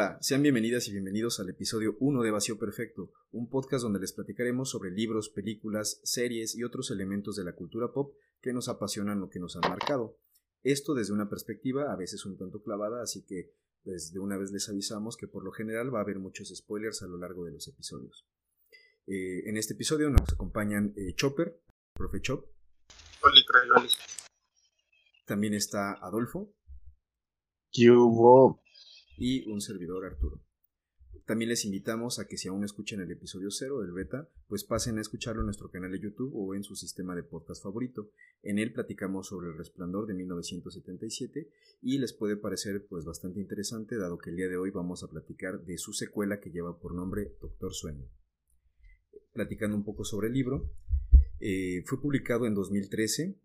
Hola, sean bienvenidas y bienvenidos al episodio 1 de Vacío Perfecto, un podcast donde les platicaremos sobre libros, películas, series y otros elementos de la cultura pop que nos apasionan o que nos han marcado. Esto desde una perspectiva a veces un tanto clavada, así que desde una vez les avisamos que por lo general va a haber muchos spoilers a lo largo de los episodios. En este episodio nos acompañan Chopper, Profe Chop. Hola. También está Adolfo. ¿Qué hubo? Y un servidor, Arturo. También les invitamos a que si aún escuchan el episodio 0, el beta, pues pasen a escucharlo en nuestro canal de YouTube o en su sistema de podcast favorito. En él platicamos sobre El resplandor de 1977 y les puede parecer pues bastante interesante, dado que el día de hoy vamos a platicar de su secuela que lleva por nombre Doctor Sueño. Platicando un poco sobre el libro, fue publicado en 2013.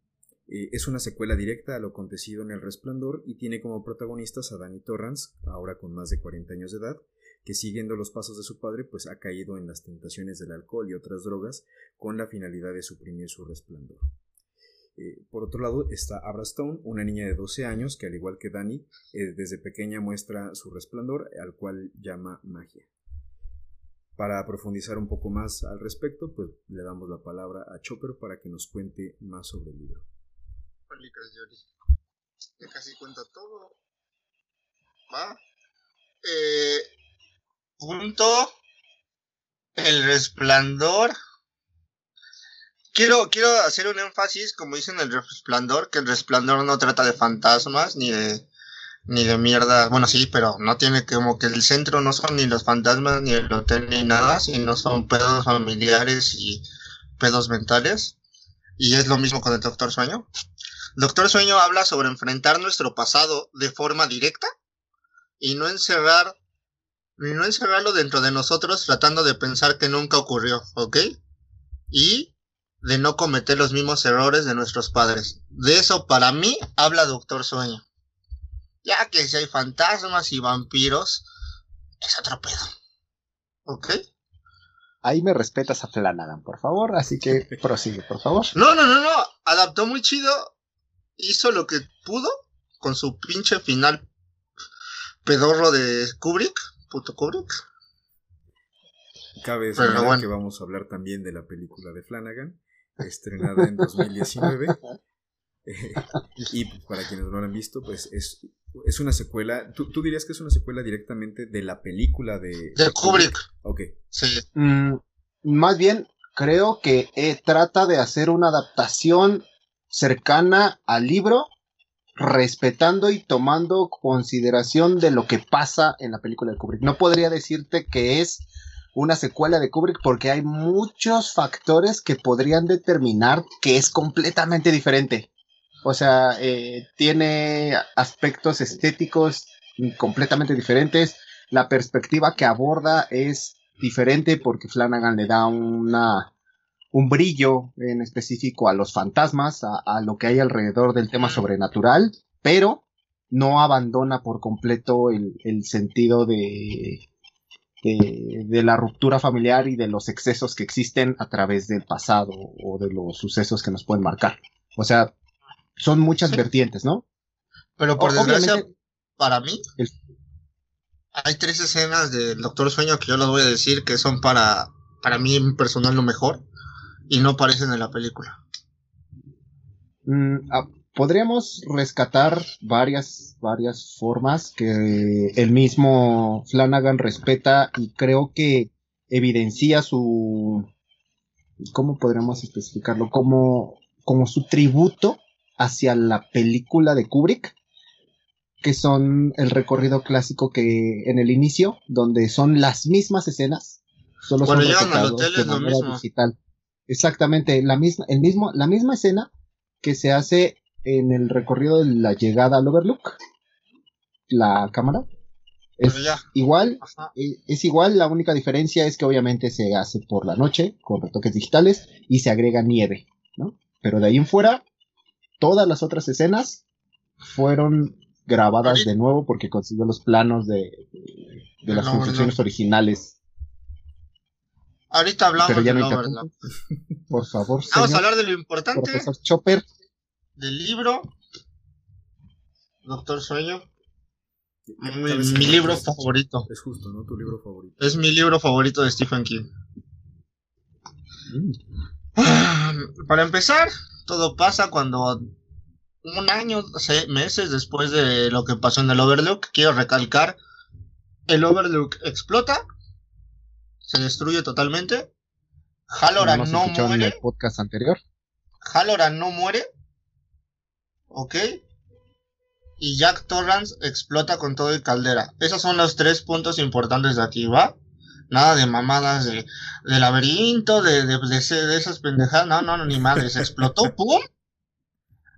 Es una secuela directa a lo acontecido en El resplandor y tiene como protagonistas a Danny Torrance, ahora con más de 40 años de edad, que siguiendo los pasos de su padre pues ha caído en las tentaciones del alcohol y otras drogas con la finalidad de suprimir su resplandor. Por otro lado está Abra Stone, una niña de 12 años que al igual que Danny desde pequeña muestra su resplandor, al cual llama magia. Para profundizar un poco más al respecto pues le damos la palabra a Chopper para que nos cuente más sobre el libro. Ya casi cuenta todo. ¿Va? El resplandor. Quiero hacer un énfasis, como dicen en El resplandor, que El resplandor no trata de fantasmas ni de mierda. Bueno, sí, pero no tiene como que el centro no son ni los fantasmas ni el hotel ni nada, sino son pedos familiares y pedos mentales. Y es lo mismo con el Doctor Sueño. Doctor Sueño habla sobre enfrentar nuestro pasado de forma directa y no encerrarlo dentro de nosotros tratando de pensar que nunca ocurrió, ¿ok? Y de no cometer los mismos errores de nuestros padres. De eso, para mí, habla Doctor Sueño. Ya que si hay fantasmas y vampiros, es otro pedo, ¿ok? Ahí me respetas a Flanagan, por favor, así que prosigue, por favor. No, adaptó muy chido. Hizo lo que pudo con su pinche final pedorro de Kubrick, puto Kubrick. Cabe destacar que vamos a hablar también de la película de Flanagan, estrenada en 2019. Y para quienes no lo han visto, pues es una secuela. ¿Tú dirías que es una secuela directamente de la película de Kubrick? Ok. Sí. Más bien, creo que trata de hacer una adaptación cercana al libro, respetando y tomando consideración de lo que pasa en la película de Kubrick. No podría decirte que es una secuela de Kubrick porque hay muchos factores que podrían determinar que es completamente diferente. O sea, tiene aspectos estéticos completamente diferentes. La perspectiva que aborda es diferente porque Flanagan le da un brillo en específico a los fantasmas, a lo que hay alrededor del tema sobrenatural, pero no abandona por completo el sentido de la ruptura familiar y de los excesos que existen a través del pasado o de los sucesos que nos pueden marcar. O sea, son muchas vertientes, ¿no? Pero por desgracia, para mí, hay tres escenas del Doctor Sueño que yo les voy a decir que son para mí en personal lo mejor. Y no aparecen en la película. Podríamos rescatar varias formas que el mismo Flanagan respeta y creo que evidencia su... ¿Cómo podríamos especificarlo? Como su tributo hacia la película de Kubrick, que son el recorrido clásico que en el inicio, donde son las mismas escenas, solo cuando llegan al hotel es lo mismo. Digital. Exactamente, la misma escena que se hace en el recorrido de la llegada al Overlook. La cámara es igual, la única diferencia es que obviamente se hace por la noche con retoques digitales y se agrega nieve, ¿no? Pero de ahí en fuera, todas las otras escenas fueron grabadas de nuevo porque consiguió los planos de las construcciones originales. Ahorita hablamos de Overlook. Por favor, señor. Vamos a hablar de lo importante. Profesor Chopper. Del libro Doctor Sueño. Mi libro favorito. Es justo, ¿no? Tu libro favorito. Es mi libro favorito de Stephen King. Para empezar, todo pasa cuando un año, 6 meses después de lo que pasó en el Overlook. Quiero recalcar, el Overlook explota, se destruye totalmente. Hallorann no muere. En el podcast anterior, Hallorann no muere, ok. Y Jack Torrance explota con todo y caldera. Esos son los 3 puntos importantes de aquí, ¿va? Nada de mamadas de laberinto, de esas pendejadas. No, ni madre. Se explotó, ¡pum!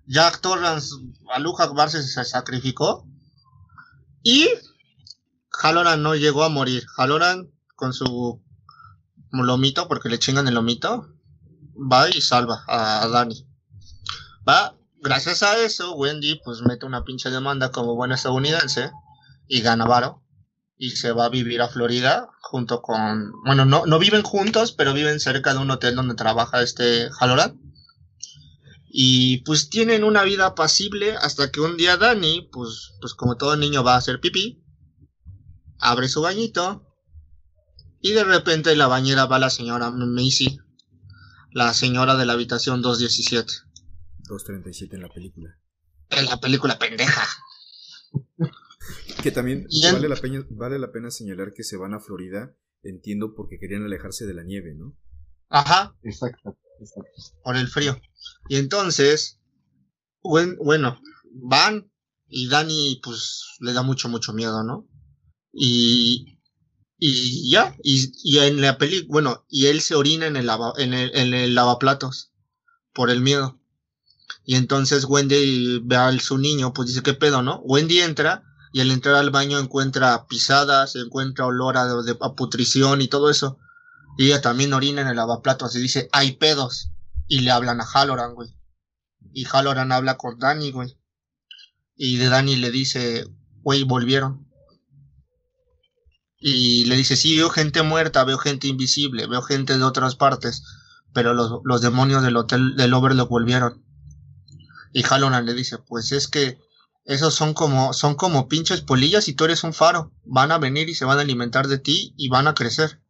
Jack Torrance, Aluja Akbar, se sacrificó. Y Hallorann no llegó a morir. Hallorann, con su lomito, porque le chingan el lomito, va y salva a Danny. Va. Gracias a eso, Wendy pues mete una pinche demanda como buena estadounidense y gana varo y se va a vivir a Florida junto con... Bueno, no viven juntos, pero viven cerca de un hotel donde trabaja este Hallorann. Y pues tienen una vida apacible hasta que un día Danny, pues como todo niño, va a hacer pipí, abre su bañito y de repente en la bañera va la señora Macy, la señora de la habitación 217. 237 en la película. En la película, pendeja. Que también vale la pena señalar que se van a Florida, entiendo, porque querían alejarse de la nieve, ¿no? Ajá. Exacto. Por el frío. Y entonces, bueno, van y Danny pues le da mucho miedo, ¿no? Y ya, y en la película, bueno, y él se orina en el lavaplatos por el miedo. Y entonces Wendy ve a su niño, pues dice, ¿qué pedo, no? Wendy entra, y al entrar al baño encuentra pisadas, encuentra olor a putrición y todo eso. Y ella también orina en el lavaplatos y dice, ¡hay pedos! Y le hablan a Hallorann, güey. Y Hallorann habla con Danny, güey. Y de Danny le dice, güey, volvieron. Y le dice, sí, veo gente muerta, veo gente invisible, veo gente de otras partes. Pero los demonios del hotel, del Overlook volvieron. Y Hallorann le dice, pues es que esos son como pinches polillas y tú eres un faro. Van a venir y se van a alimentar de ti y van a crecer.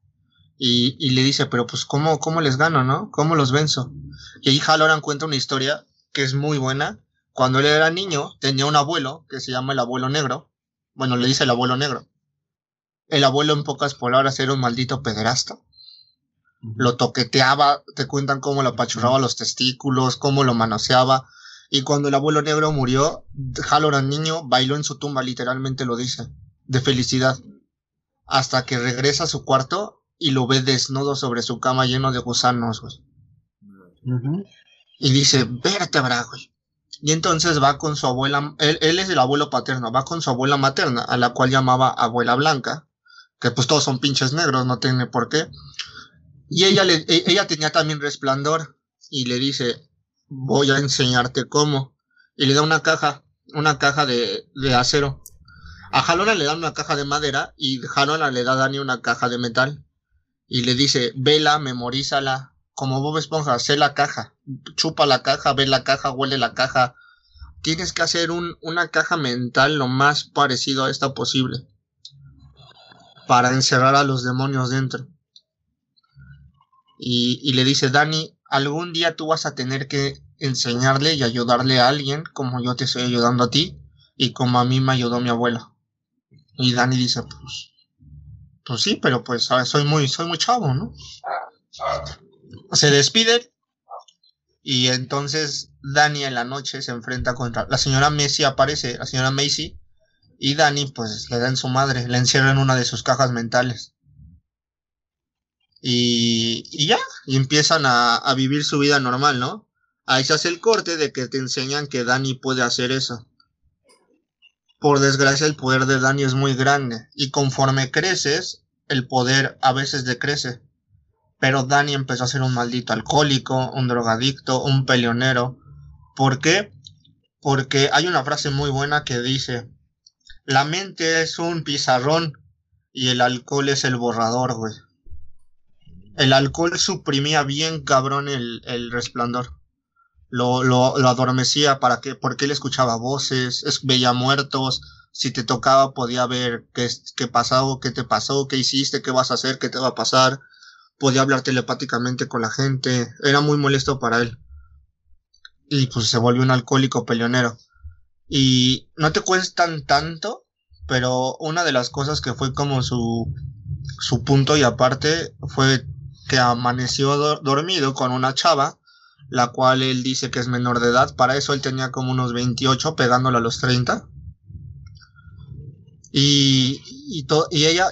Y le dice, pero pues ¿cómo les gano, no? ¿Cómo los venzo? Y ahí Hallorann cuenta una historia que es muy buena. Cuando él era niño, tenía un abuelo que se llama el abuelo negro. Bueno, le dice el abuelo negro. El abuelo, en pocas palabras, era un maldito pederasta. Lo toqueteaba, te cuentan cómo lo apachurraba los testículos, cómo lo manoseaba. Y cuando el abuelo negro murió, Hallorann niño bailó en su tumba, literalmente lo dice, de felicidad. Hasta que regresa a su cuarto y lo ve desnudo sobre su cama lleno de gusanos, güey. Uh-huh. Y dice, vértebra, güey. Y entonces va con su abuela, él es el abuelo paterno, va con su abuela materna, a la cual llamaba abuela blanca, que pues todos son pinches negros, no tiene por qué. Y ella tenía también resplandor y le dice... Voy a enseñarte cómo. Y le da una caja de acero. A Hallorann le dan una caja de madera y Hallorann le da a Danny una caja de metal. Y le dice, vela, memorízala, como Bob Esponja, sé la caja, chupa la caja, ve la caja, huele la caja. Tienes que hacer una caja mental lo más parecido a esta posible para encerrar a los demonios dentro. Y le dice, Danny, algún día tú vas a tener que enseñarle y ayudarle a alguien como yo te estoy ayudando a ti y como a mí me ayudó mi abuela. Y Danny dice, pues sí, pero pues ¿sabes? soy muy chavo, ¿no? Se despiden y entonces Danny en la noche se enfrenta contra... La señora Macy aparece, la señora Macy, y Danny pues le da en su madre, le encierra en una de sus cajas mentales. Y ya, y empiezan a vivir su vida normal, ¿no? Ahí se hace el corte de que te enseñan que Danny puede hacer eso. Por desgracia, el poder de Danny es muy grande. Y conforme creces, el poder a veces decrece. Pero Danny empezó a ser un maldito alcohólico, un drogadicto, un peleonero. ¿Por qué? Porque hay una frase muy buena que dice... La mente es un pizarrón y el alcohol es el borrador, güey. El alcohol suprimía bien cabrón el resplandor. Lo adormecía. ¿Para qué? Porque él escuchaba voces, veía muertos, si te tocaba podía ver qué pasó, qué te pasó, qué hiciste, qué vas a hacer, qué te va a pasar. Podía hablar telepáticamente con la gente. Era muy molesto para él. Y pues se volvió un alcohólico peleonero. Y no te cuestan tanto, pero una de las cosas que fue como su punto y aparte fue que amaneció dormido con una chava, la cual él dice que es menor de edad. Para eso él tenía como unos 28, pegándole a los 30. Y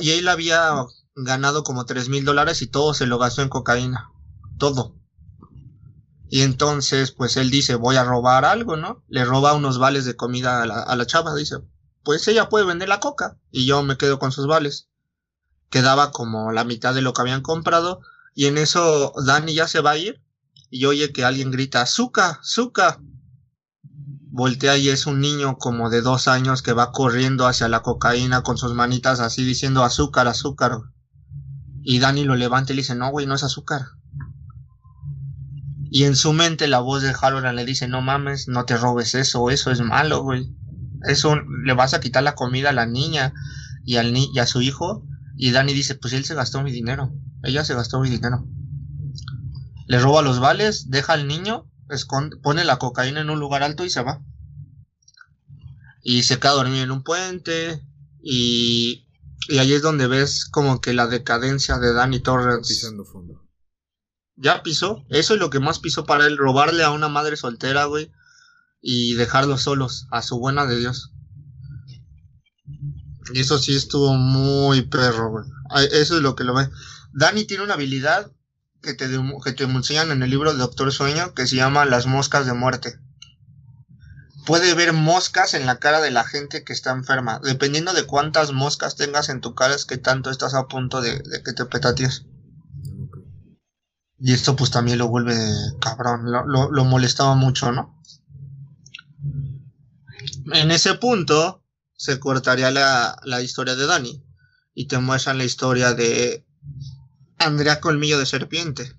él había ganado como $3,000 y todo se lo gastó en cocaína. Todo. Y entonces pues él dice, voy a robar algo, ¿no? Le roba unos vales de comida a la chava. Dice, pues ella puede vender la coca y yo me quedo con sus vales. Quedaba como la mitad de lo que habían comprado. Y en eso Danny ya se va a ir y oye que alguien grita, ¡Zuka! ¡Zuka! Voltea y es un niño como de 2 años que va corriendo hacia la cocaína con sus manitas así diciendo, ¡azúcar, azúcar! Y Danny lo levanta y le dice, no, güey, no es azúcar. Y en su mente la voz de Hallorann le dice, no mames, no te robes eso, eso es malo, güey. Eso le vas a quitar la comida a la niña y a su hijo. Y Danny dice, pues él se gastó mi dinero, ella se gastó mi dinero. Le roba los vales, deja al niño, pone la cocaína en un lugar alto y se va. Y se queda dormido en un puente. Y ahí es donde ves como que la decadencia de Danny Torrance. Pisando fondo. Ya pisó. Eso es lo que más pisó para él. Robarle a una madre soltera, güey. Y dejarlos solos. A su buena de Dios. Y eso sí estuvo muy perro, güey. Eso es lo que lo ve. Danny tiene una habilidad que te enseñan en el libro de Doctor Sueño, que se llama Las Moscas de Muerte. Puede ver moscas en la cara de la gente que está enferma. Dependiendo de cuántas moscas tengas en tu cara, es que tanto estás a punto de que te petatees. Y esto pues también lo vuelve cabrón. Lo molestaba mucho, ¿no? En ese punto se cortaría la historia de Danny. Y te muestran la historia de Andrea Colmillo de Serpiente.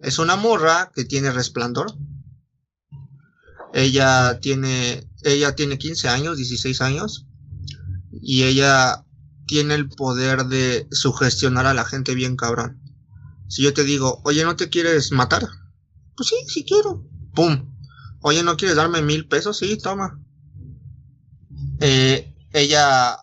Es una morra que tiene resplandor. Ella tiene 15 años, 16 años. Y ella tiene el poder de sugestionar a la gente bien cabrón. Si yo te digo, oye, ¿no te quieres matar? Pues sí, sí quiero. ¡Pum! Oye, ¿no quieres darme $1,000? Sí, toma. Ella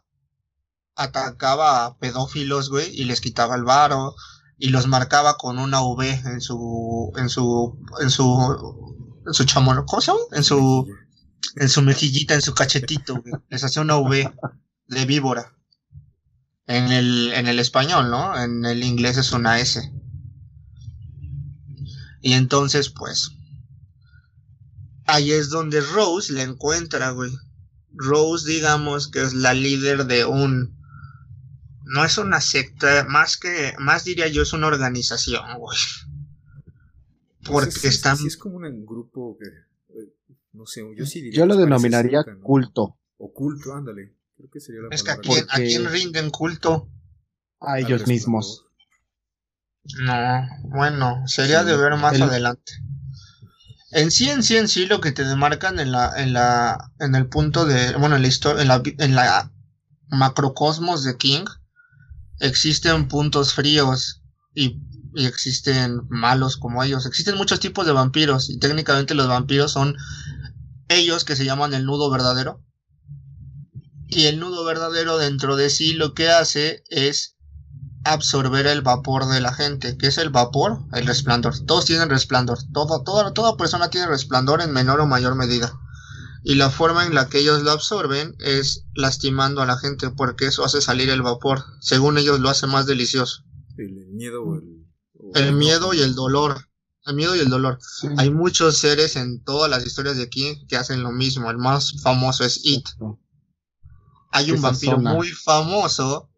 atacaba a pedófilos, güey, y les quitaba el varo y los marcaba con una V en su chamorro, ¿cómo se llama? En su mejillita, en su cachetito, güey. Les hacía una V de víbora. En el español, ¿no? En el inglés es una S. Y entonces, pues ahí es donde Rose la encuentra, güey. Rose, digamos que es la líder de no es una secta, más diría yo, es una organización, güey. Porque sí, están... Sí, es como un grupo que... No sé, yo sí diría... Yo lo denominaría secta, ¿no? Culto. O culto, ándale. Creo que sería la es palabra. Es que ¿a quién rinden culto? A ellos mismos. No, bueno, sería de ver más adelante. En sí, lo que te demarcan en el punto de... Bueno, en la historia, en la macrocosmos de King... Existen puntos fríos y existen malos como ellos. Existen muchos tipos de vampiros y técnicamente los vampiros son ellos que se llaman el Nudo Verdadero. Y el Nudo Verdadero dentro de sí lo que hace es absorber el vapor de la gente. ¿Qué es el vapor? El resplandor. Todos tienen resplandor. Toda persona tiene resplandor en menor o mayor medida. Y la forma en la que ellos lo absorben es lastimando a la gente, porque eso hace salir el vapor. Según ellos lo hace más delicioso. El miedo o el miedo y el dolor. El miedo y el dolor. Sí. Hay muchos seres en todas las historias de aquí que hacen lo mismo. El más famoso es It. Hay un vampiro muy famoso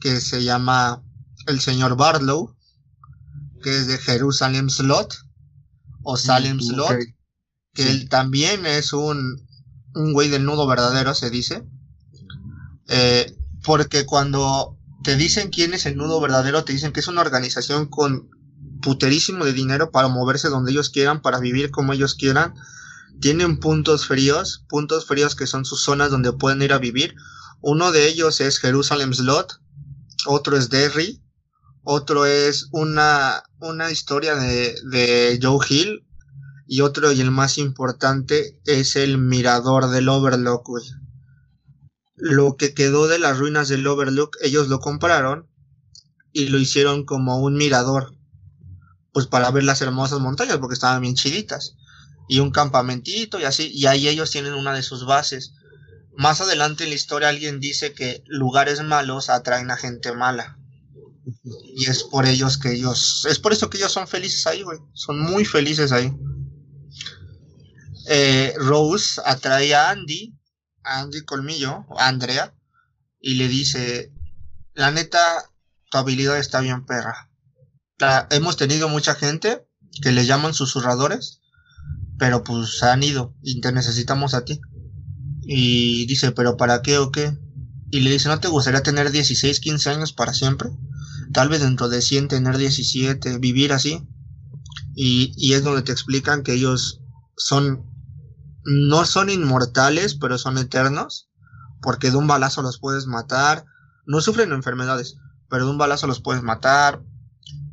que se llama el señor Barlow, que es de Jerusalem's Lot o Salem's Lot. Okay. Que él también es un güey del Nudo Verdadero, se dice. Porque cuando te dicen quién es el Nudo Verdadero, te dicen que es una organización con puterísimo de dinero para moverse donde ellos quieran, para vivir como ellos quieran. tienen puntos fríos que son sus zonas donde pueden ir a vivir. Uno de ellos es Jerusalem's Lot, otro es Derry, otro es una historia de Joe Hill, y otro, y el más importante, es el mirador del Overlook, güey. Lo que quedó de las ruinas del Overlook, ellos lo compraron y lo hicieron como un mirador, pues para ver las hermosas montañas, porque estaban bien chiditas, y un campamentito y así, y ahí ellos tienen una de sus bases. Más adelante en la historia alguien dice que lugares malos atraen a gente mala, y es por ellos que ellos, es por eso que ellos son felices ahí, güey, son muy felices ahí. Rose atrae a Andy Colmillo, a Andrea, y le dice, la neta, tu habilidad está bien perra. Hemos tenido mucha gente que le llaman susurradores, pero pues han ido y te necesitamos a ti. Y dice, ¿pero para qué o qué? Y le dice, ¿no te gustaría tener 16, 15 años para siempre? Tal vez dentro de 100 tener 17, vivir así. Y es donde te explican que ellos son, no son inmortales, pero son eternos, porque de un balazo los puedes matar. No sufren enfermedades, pero de un balazo los puedes matar.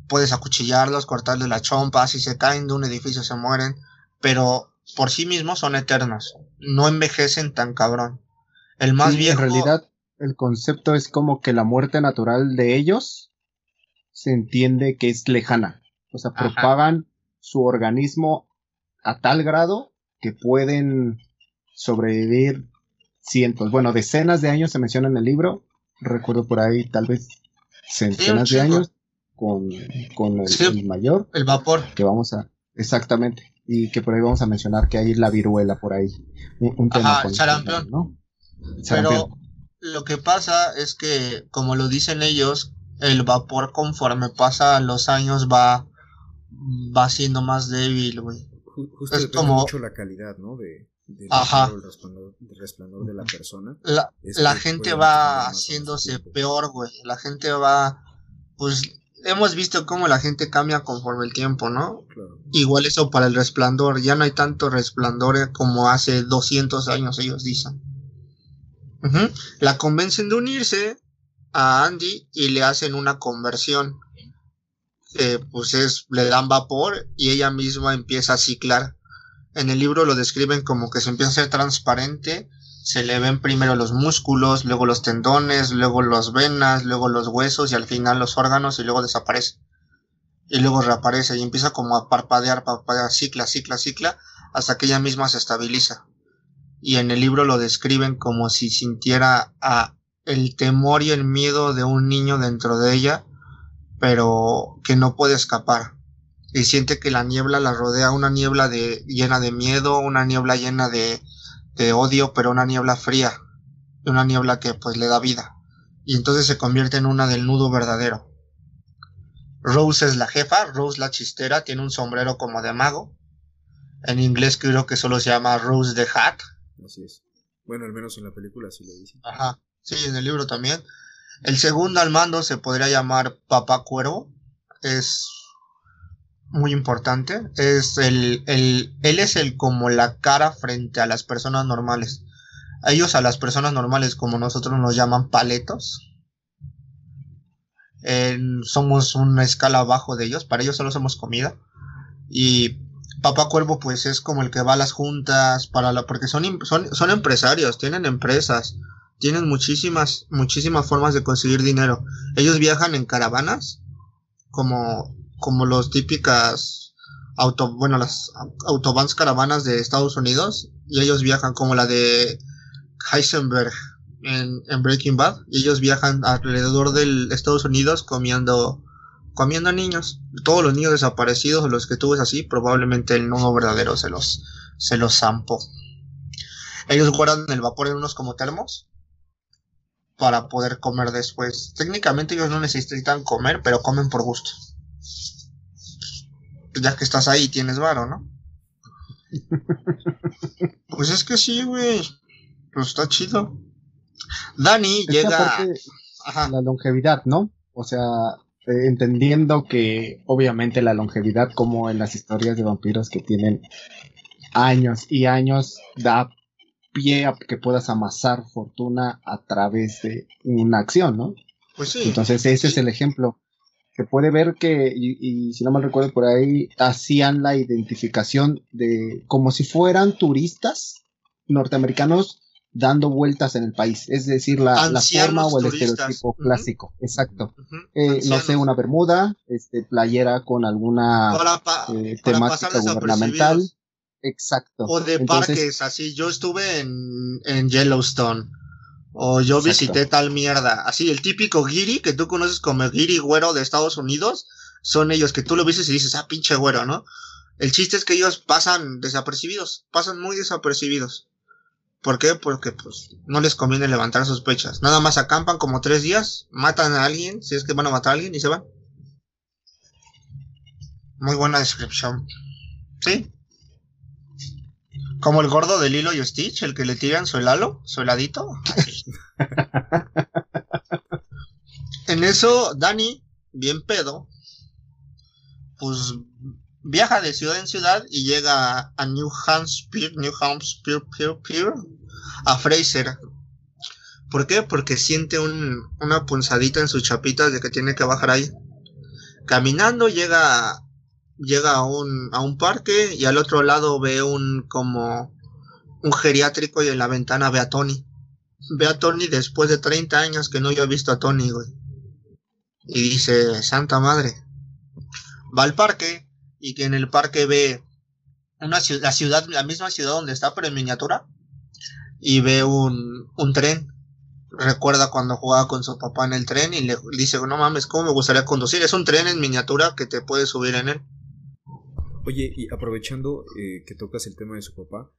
Puedes acuchillarlos, cortarles la chompa. Si se caen de un edificio se mueren, pero por sí mismos son eternos, no envejecen tan cabrón. El más viejo, en realidad el concepto es como que la muerte natural de ellos se entiende que es lejana. O sea, propagan su organismo a tal grado que pueden sobrevivir cientos, bueno, decenas de años se menciona en el libro, recuerdo por ahí tal vez centenas de años con el mayor, el vapor, que vamos a, exactamente, y que por ahí vamos a mencionar que hay la viruela por ahí, un tema con sarampión, el, ¿no? Sarampión. Pero lo que pasa es que, como lo dicen ellos, el vapor conforme pasa los años va siendo más débil, güey. Justo es depende como mucho la calidad, ¿no? El resplandor de la persona. La gente va haciéndose peor, güey. La gente va, pues hemos visto cómo la gente cambia conforme el tiempo, ¿no? Claro. Igual eso para el resplandor. Ya no hay tanto resplandor como hace 200 años, ellos dicen. Uh-huh. La convencen de unirse a Andy y le hacen una conversión. Pues le dan vapor y ella misma empieza a ciclar. En el libro lo describen como que se empieza a ser transparente, se le ven primero los músculos, luego los tendones, luego las venas, luego los huesos y al final los órganos, y luego desaparece y luego reaparece y empieza como a parpadear, cicla hasta que ella misma se estabiliza. Y en el libro lo describen como si sintiera el temor y el miedo de un niño dentro de ella, pero que no puede escapar, y siente que la niebla la rodea, una niebla llena de miedo, una niebla llena de odio, pero una niebla fría, una niebla que pues le da vida, y entonces se convierte en una del nudo verdadero. Rose es la jefa, Rose la chistera, tiene un sombrero como de mago, en inglés creo que solo se llama Rose the Hat. Así es, bueno, al menos en la película así le dicen. Ajá, sí, en el libro también. El segundo al mando se podría llamar Papa Cuervo, es muy importante, es él es el como la cara frente a las personas normales. Ellos a las personas normales como nosotros nos llaman paletos, somos una escala abajo de ellos, para ellos solo somos comida. Y Papa Cuervo pues es como el que va a las juntas porque son empresarios, tienen empresas. Tienen muchísimas formas de conseguir dinero. Ellos viajan en caravanas, como los típicas las autobans caravanas de Estados Unidos, y ellos viajan como la de Heisenberg en Breaking Bad, y ellos viajan alrededor de Estados Unidos comiendo niños, todos los niños desaparecidos o los que tú ves así, probablemente el nudo verdadero se los zampó. Ellos guardan el vapor en unos como termos para poder comer después. Técnicamente ellos no necesitan comer, pero comen por gusto. Ya que estás ahí, tienes varo, ¿no? Pues es que sí, güey. Pues está chido. Danny llega... La longevidad, ¿no? O sea, entendiendo que obviamente la longevidad, como en las historias de vampiros que tienen años y años da pie a que puedas amasar fortuna a través de una acción, ¿no? Pues sí. Entonces ese es el ejemplo. Se puede ver que, y si no mal recuerdo por ahí, hacían la identificación de como si fueran turistas norteamericanos dando vueltas en el país. Es decir, la forma o el turistas. Estereotipo clásico. Exacto. No sé, una bermuda, playera con alguna temática gubernamental. Exacto. O de parques, así. Yo estuve en Yellowstone. O yo visité tal mierda. Así, el típico guiri que tú conoces como el guiri güero de Estados Unidos, son ellos que tú lo vistes y dices, ah, pinche güero, ¿no? El chiste es que ellos pasan desapercibidos, pasan muy desapercibidos. ¿Por qué? Porque pues no les conviene levantar sospechas. Nada más acampan como 3 días, matan a alguien, si es que van a matar a alguien, y se van. Muy buena descripción. ¿Sí? Como el gordo de Lilo y Stitch, el que le tiran su helado, su heladito. En eso, Danny, bien pedo, pues viaja de ciudad en ciudad y llega a New Hampshire, a Fraser. ¿Por qué? Porque siente una punzadita en sus chapitas de que tiene que bajar ahí. Caminando llega a un parque y al otro lado ve como un geriátrico y en la ventana ve a Tony. Ve a Tony después de 30 años que no había visto a Tony, güey. Y dice, santa madre. Va al parque y que en el parque ve la misma ciudad donde está, pero en miniatura. Y ve un tren. Recuerda cuando jugaba con su papá en el tren y le dice, no mames, cómo me gustaría conducir. Es un tren en miniatura que te puedes subir en él. Oye, y aprovechando que tocas el tema de su papá,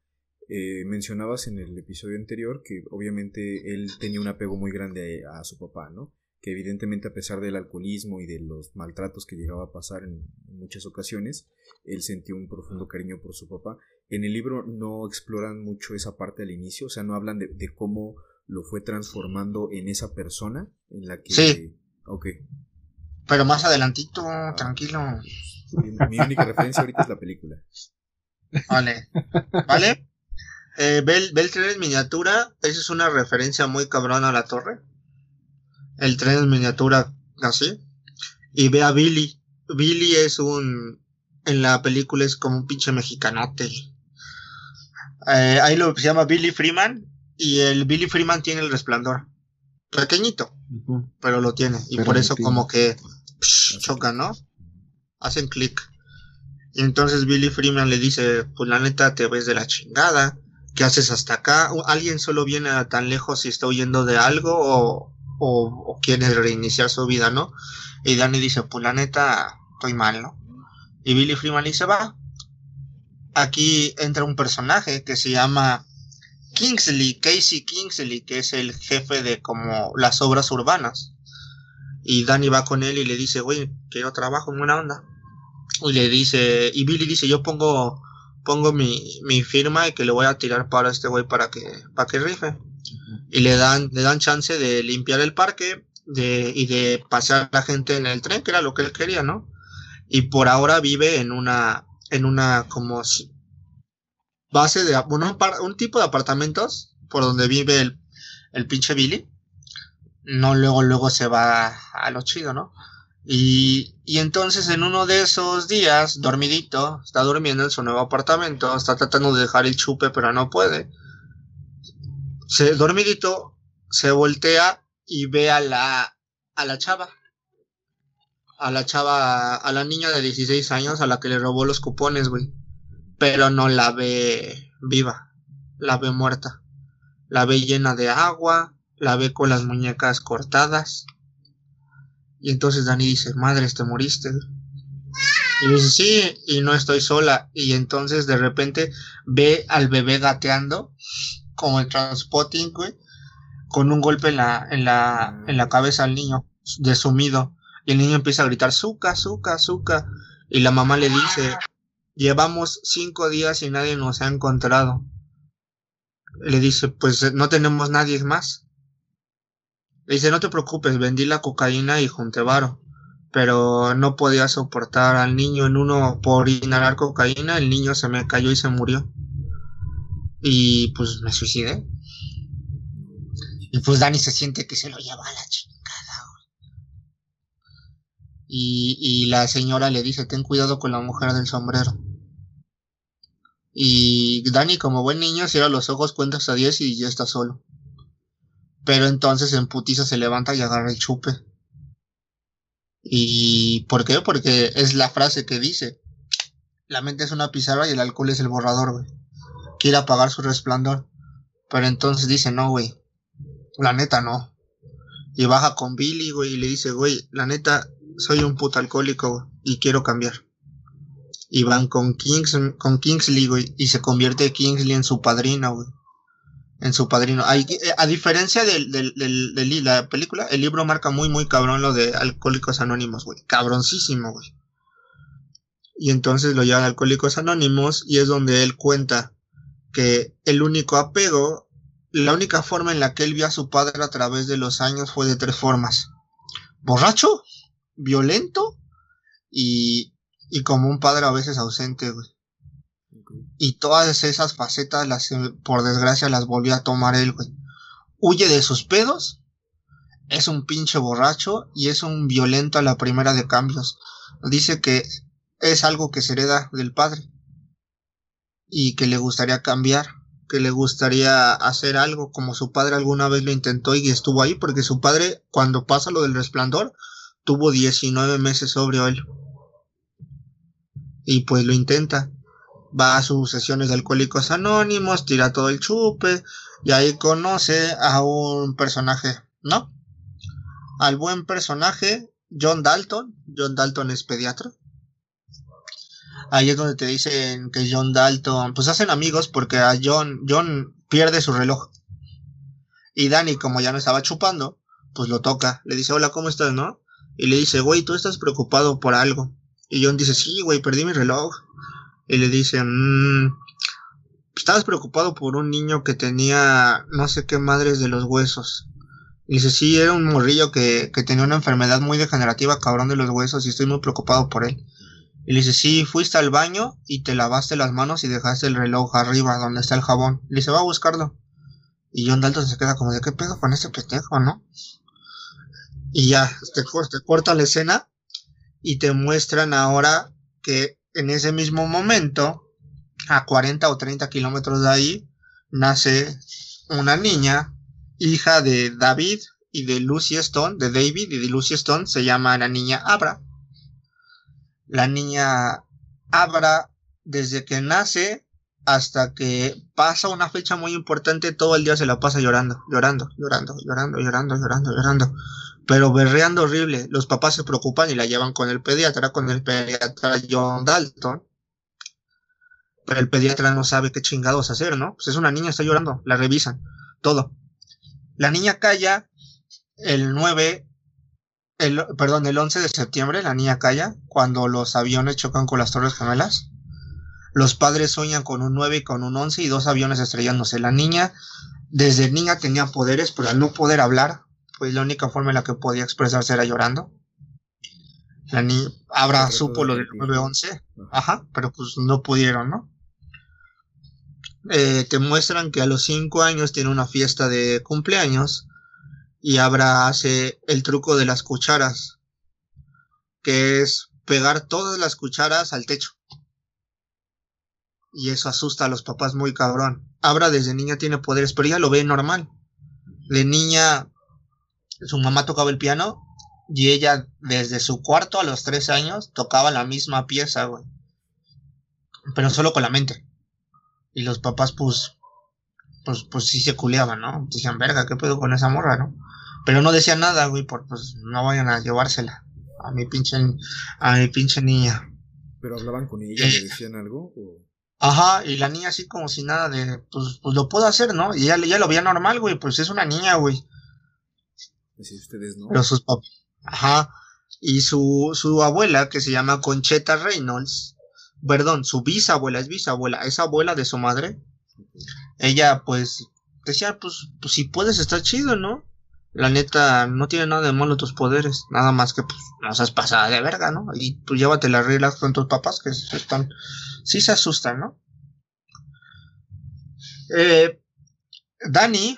mencionabas en el episodio anterior que obviamente él tenía un apego muy grande a su papá, ¿no? Que evidentemente a pesar del alcoholismo y de los maltratos que llegaba a pasar en muchas ocasiones, él sentía un profundo cariño por su papá. En el libro no exploran mucho esa parte al inicio, o sea, no hablan de cómo lo fue transformando en esa persona en la que... Sí. Ok. Pero más adelantito, tranquilo. Mi única referencia ahorita es la película. Vale. Ve el tren en miniatura. Esa es una referencia muy cabrona a La Torre. El tren en miniatura, así. Y ve a Billy. Billy es en la película es como un pinche mexicanote. Ahí lo se llama Billy Freeman. Y el Billy Freeman tiene El Resplandor. Pequeñito, pero lo tiene. Y pero por eso como que chocan, ¿no? Hacen clic. Y entonces Billy Freeman le dice, pues la neta te ves de la chingada. ¿Qué haces hasta acá? ¿Alguien solo viene a tan lejos si está huyendo de algo o quiere reiniciar su vida, no? Y Danny dice, pues la neta estoy mal, ¿no? Y Billy Freeman le dice, va. Aquí entra un personaje que se llama... Casey Kingsley, que es el jefe de como las obras urbanas. Y Danny va con él y le dice, güey, quiero trabajo en buena onda. Y le dice, y Billy dice, yo pongo mi firma y que le voy a tirar para este güey para que rife. Y le dan chance de limpiar el parque y de pasear a la gente en el tren, que era lo que él quería, ¿no? Y por ahora vive en una como... base de un tipo de apartamentos por donde vive el pinche Billy. No, luego se va a lo chido, ¿no? Y entonces en uno de esos días, dormidito, está durmiendo en su nuevo apartamento, está tratando de dejar el chupe, pero no puede. Dormidito, se voltea y ve a la chava, a la niña de 16 años a la que le robó los cupones, güey. Pero no la ve viva, la ve muerta, la ve llena de agua, la ve con las muñecas cortadas. Y entonces Danny dice, madre, te moriste. Y dice, sí, y no estoy sola. Y entonces de repente ve al bebé gateando, como el Transpotting, güey, con un golpe en la cabeza al niño, desumido. Y el niño empieza a gritar, Zuka, Zuka, Zuka. Y la mamá le dice... Llevamos 5 días y nadie nos ha encontrado. Le dice, pues no tenemos nadie más. Le dice, no te preocupes, vendí la cocaína y junté varo. Pero no podía soportar al niño por inhalar cocaína. El niño se me cayó y se murió. y pues me suicidé. Y pues Danny se siente que se lo lleva a la chingada. Y la señora le dice, ten cuidado con la mujer del sombrero. Y Danny, como buen niño, cierra los ojos, cuenta hasta 10 y ya está solo. Pero entonces en putiza se levanta y agarra el chupe. ¿Y por qué? Porque es la frase que dice: la mente es una pizarra y el alcohol es el borrador, güey. Quiere apagar su resplandor. Pero entonces dice, no, güey, la neta no. Y baja con Billy, güey, y le dice, güey, la neta, soy un puto alcohólico, güey, y quiero cambiar. Y van con Kingsley, güey, y se convierte Kingsley en su padrino, güey. En su padrino. A diferencia de la película, el libro marca muy, muy cabrón lo de Alcohólicos Anónimos, güey. Cabroncísimo, güey. Y entonces lo llevan a Alcohólicos Anónimos y es donde él cuenta que el único apego, la única forma en la que él vio a su padre a través de los años fue de tres formas. Borracho, violento y como un padre a veces ausente, güey. Y todas esas facetas, las, por desgracia, las volvió a tomar él, güey. Huye de sus pedos, es un pinche borracho y es un violento a la primera de cambios. Dice que es algo que se hereda del padre y que le gustaría cambiar, que le gustaría hacer algo como su padre alguna vez lo intentó y estuvo ahí, porque su padre, cuando pasa lo del resplandor, tuvo 19 meses sobrio él. Y pues lo intenta. Va a sus sesiones de Alcohólicos Anónimos, tira todo el chupe, y ahí conoce a un personaje, ¿no? Al buen personaje, John Dalton. John Dalton es pediatra. Ahí es donde te dicen que John Dalton, pues hacen amigos, porque a John pierde su reloj. Y Danny, como ya no estaba chupando, pues lo toca. Le dice, hola, ¿cómo estás, no? Y le dice, güey, tú estás preocupado por algo. Y John dice, sí, güey, perdí mi reloj. Y le dicen, estabas preocupado por un niño que tenía no sé qué madres de los huesos. Y dice, sí, era un morrillo que tenía una enfermedad muy degenerativa, cabrón, de los huesos, y estoy muy preocupado por él. Y le dice, sí, fuiste al baño y te lavaste las manos y dejaste el reloj arriba, donde está el jabón. Y le dice, va a buscarlo. Y John Dalton se queda como, ¿de qué pedo con este pendejo, no? Y ya, te corta la escena y te muestran ahora que en ese mismo momento, a 40 o 30 kilómetros de ahí, nace una niña, hija de David y de Lucy Stone, de David y de Lucy Stone, se llama la niña Abra. La niña Abra, desde que nace hasta que pasa una fecha muy importante, todo el día se la pasa llorando. Pero berreando horrible. Los papás se preocupan y la llevan con el pediatra John Dalton. Pero el pediatra no sabe qué chingados hacer, ¿no? Pues es una niña, está llorando, la revisan, todo. La niña calla el 11 de septiembre, la niña calla cuando los aviones chocan con las Torres Gemelas. Los padres sueñan con un 9 y con un 11 y dos aviones estrellándose. La niña, desde niña tenía poderes, pero al no poder hablar, pues la única forma en la que podía expresarse era llorando. La niña Abra supo lo del 9-11, ajá, pero pues no pudieron, ¿no? Te muestran que a los 5 años tiene una fiesta de cumpleaños y Abra hace el truco de las cucharas, que es pegar todas las cucharas al techo. Y eso asusta a los papás muy cabrón. Abra desde niña tiene poderes, pero ella lo ve normal. De niña, su mamá tocaba el piano y ella desde su cuarto a los 3 años tocaba la misma pieza, güey. Pero solo con la mente. Y los papás pues sí se culeaban, ¿no? Decían, verga, ¿qué pedo con esa morra, no? Pero no decían nada, güey, porque pues no vayan a llevársela a mi pinche niña. ¿Pero hablaban con ella? ¿Le decían algo? ¿O? Ajá, y la niña así como si nada de, pues lo puedo hacer, ¿no? Y ella lo veía normal, güey, pues es una niña, güey. Si ustedes no. Pero sus papás. Ajá. Y su abuela, que se llama Concetta Reynolds, perdón, su bisabuela, es abuela de su madre. Ella, pues, decía, pues si puedes estar chido, ¿no? La neta, no tiene nada de malo tus poderes, nada más que, pues, no seas pasada de verga, ¿no? Y tú llévate las reglas con tus papás, que están, sí se asustan, ¿no? Danny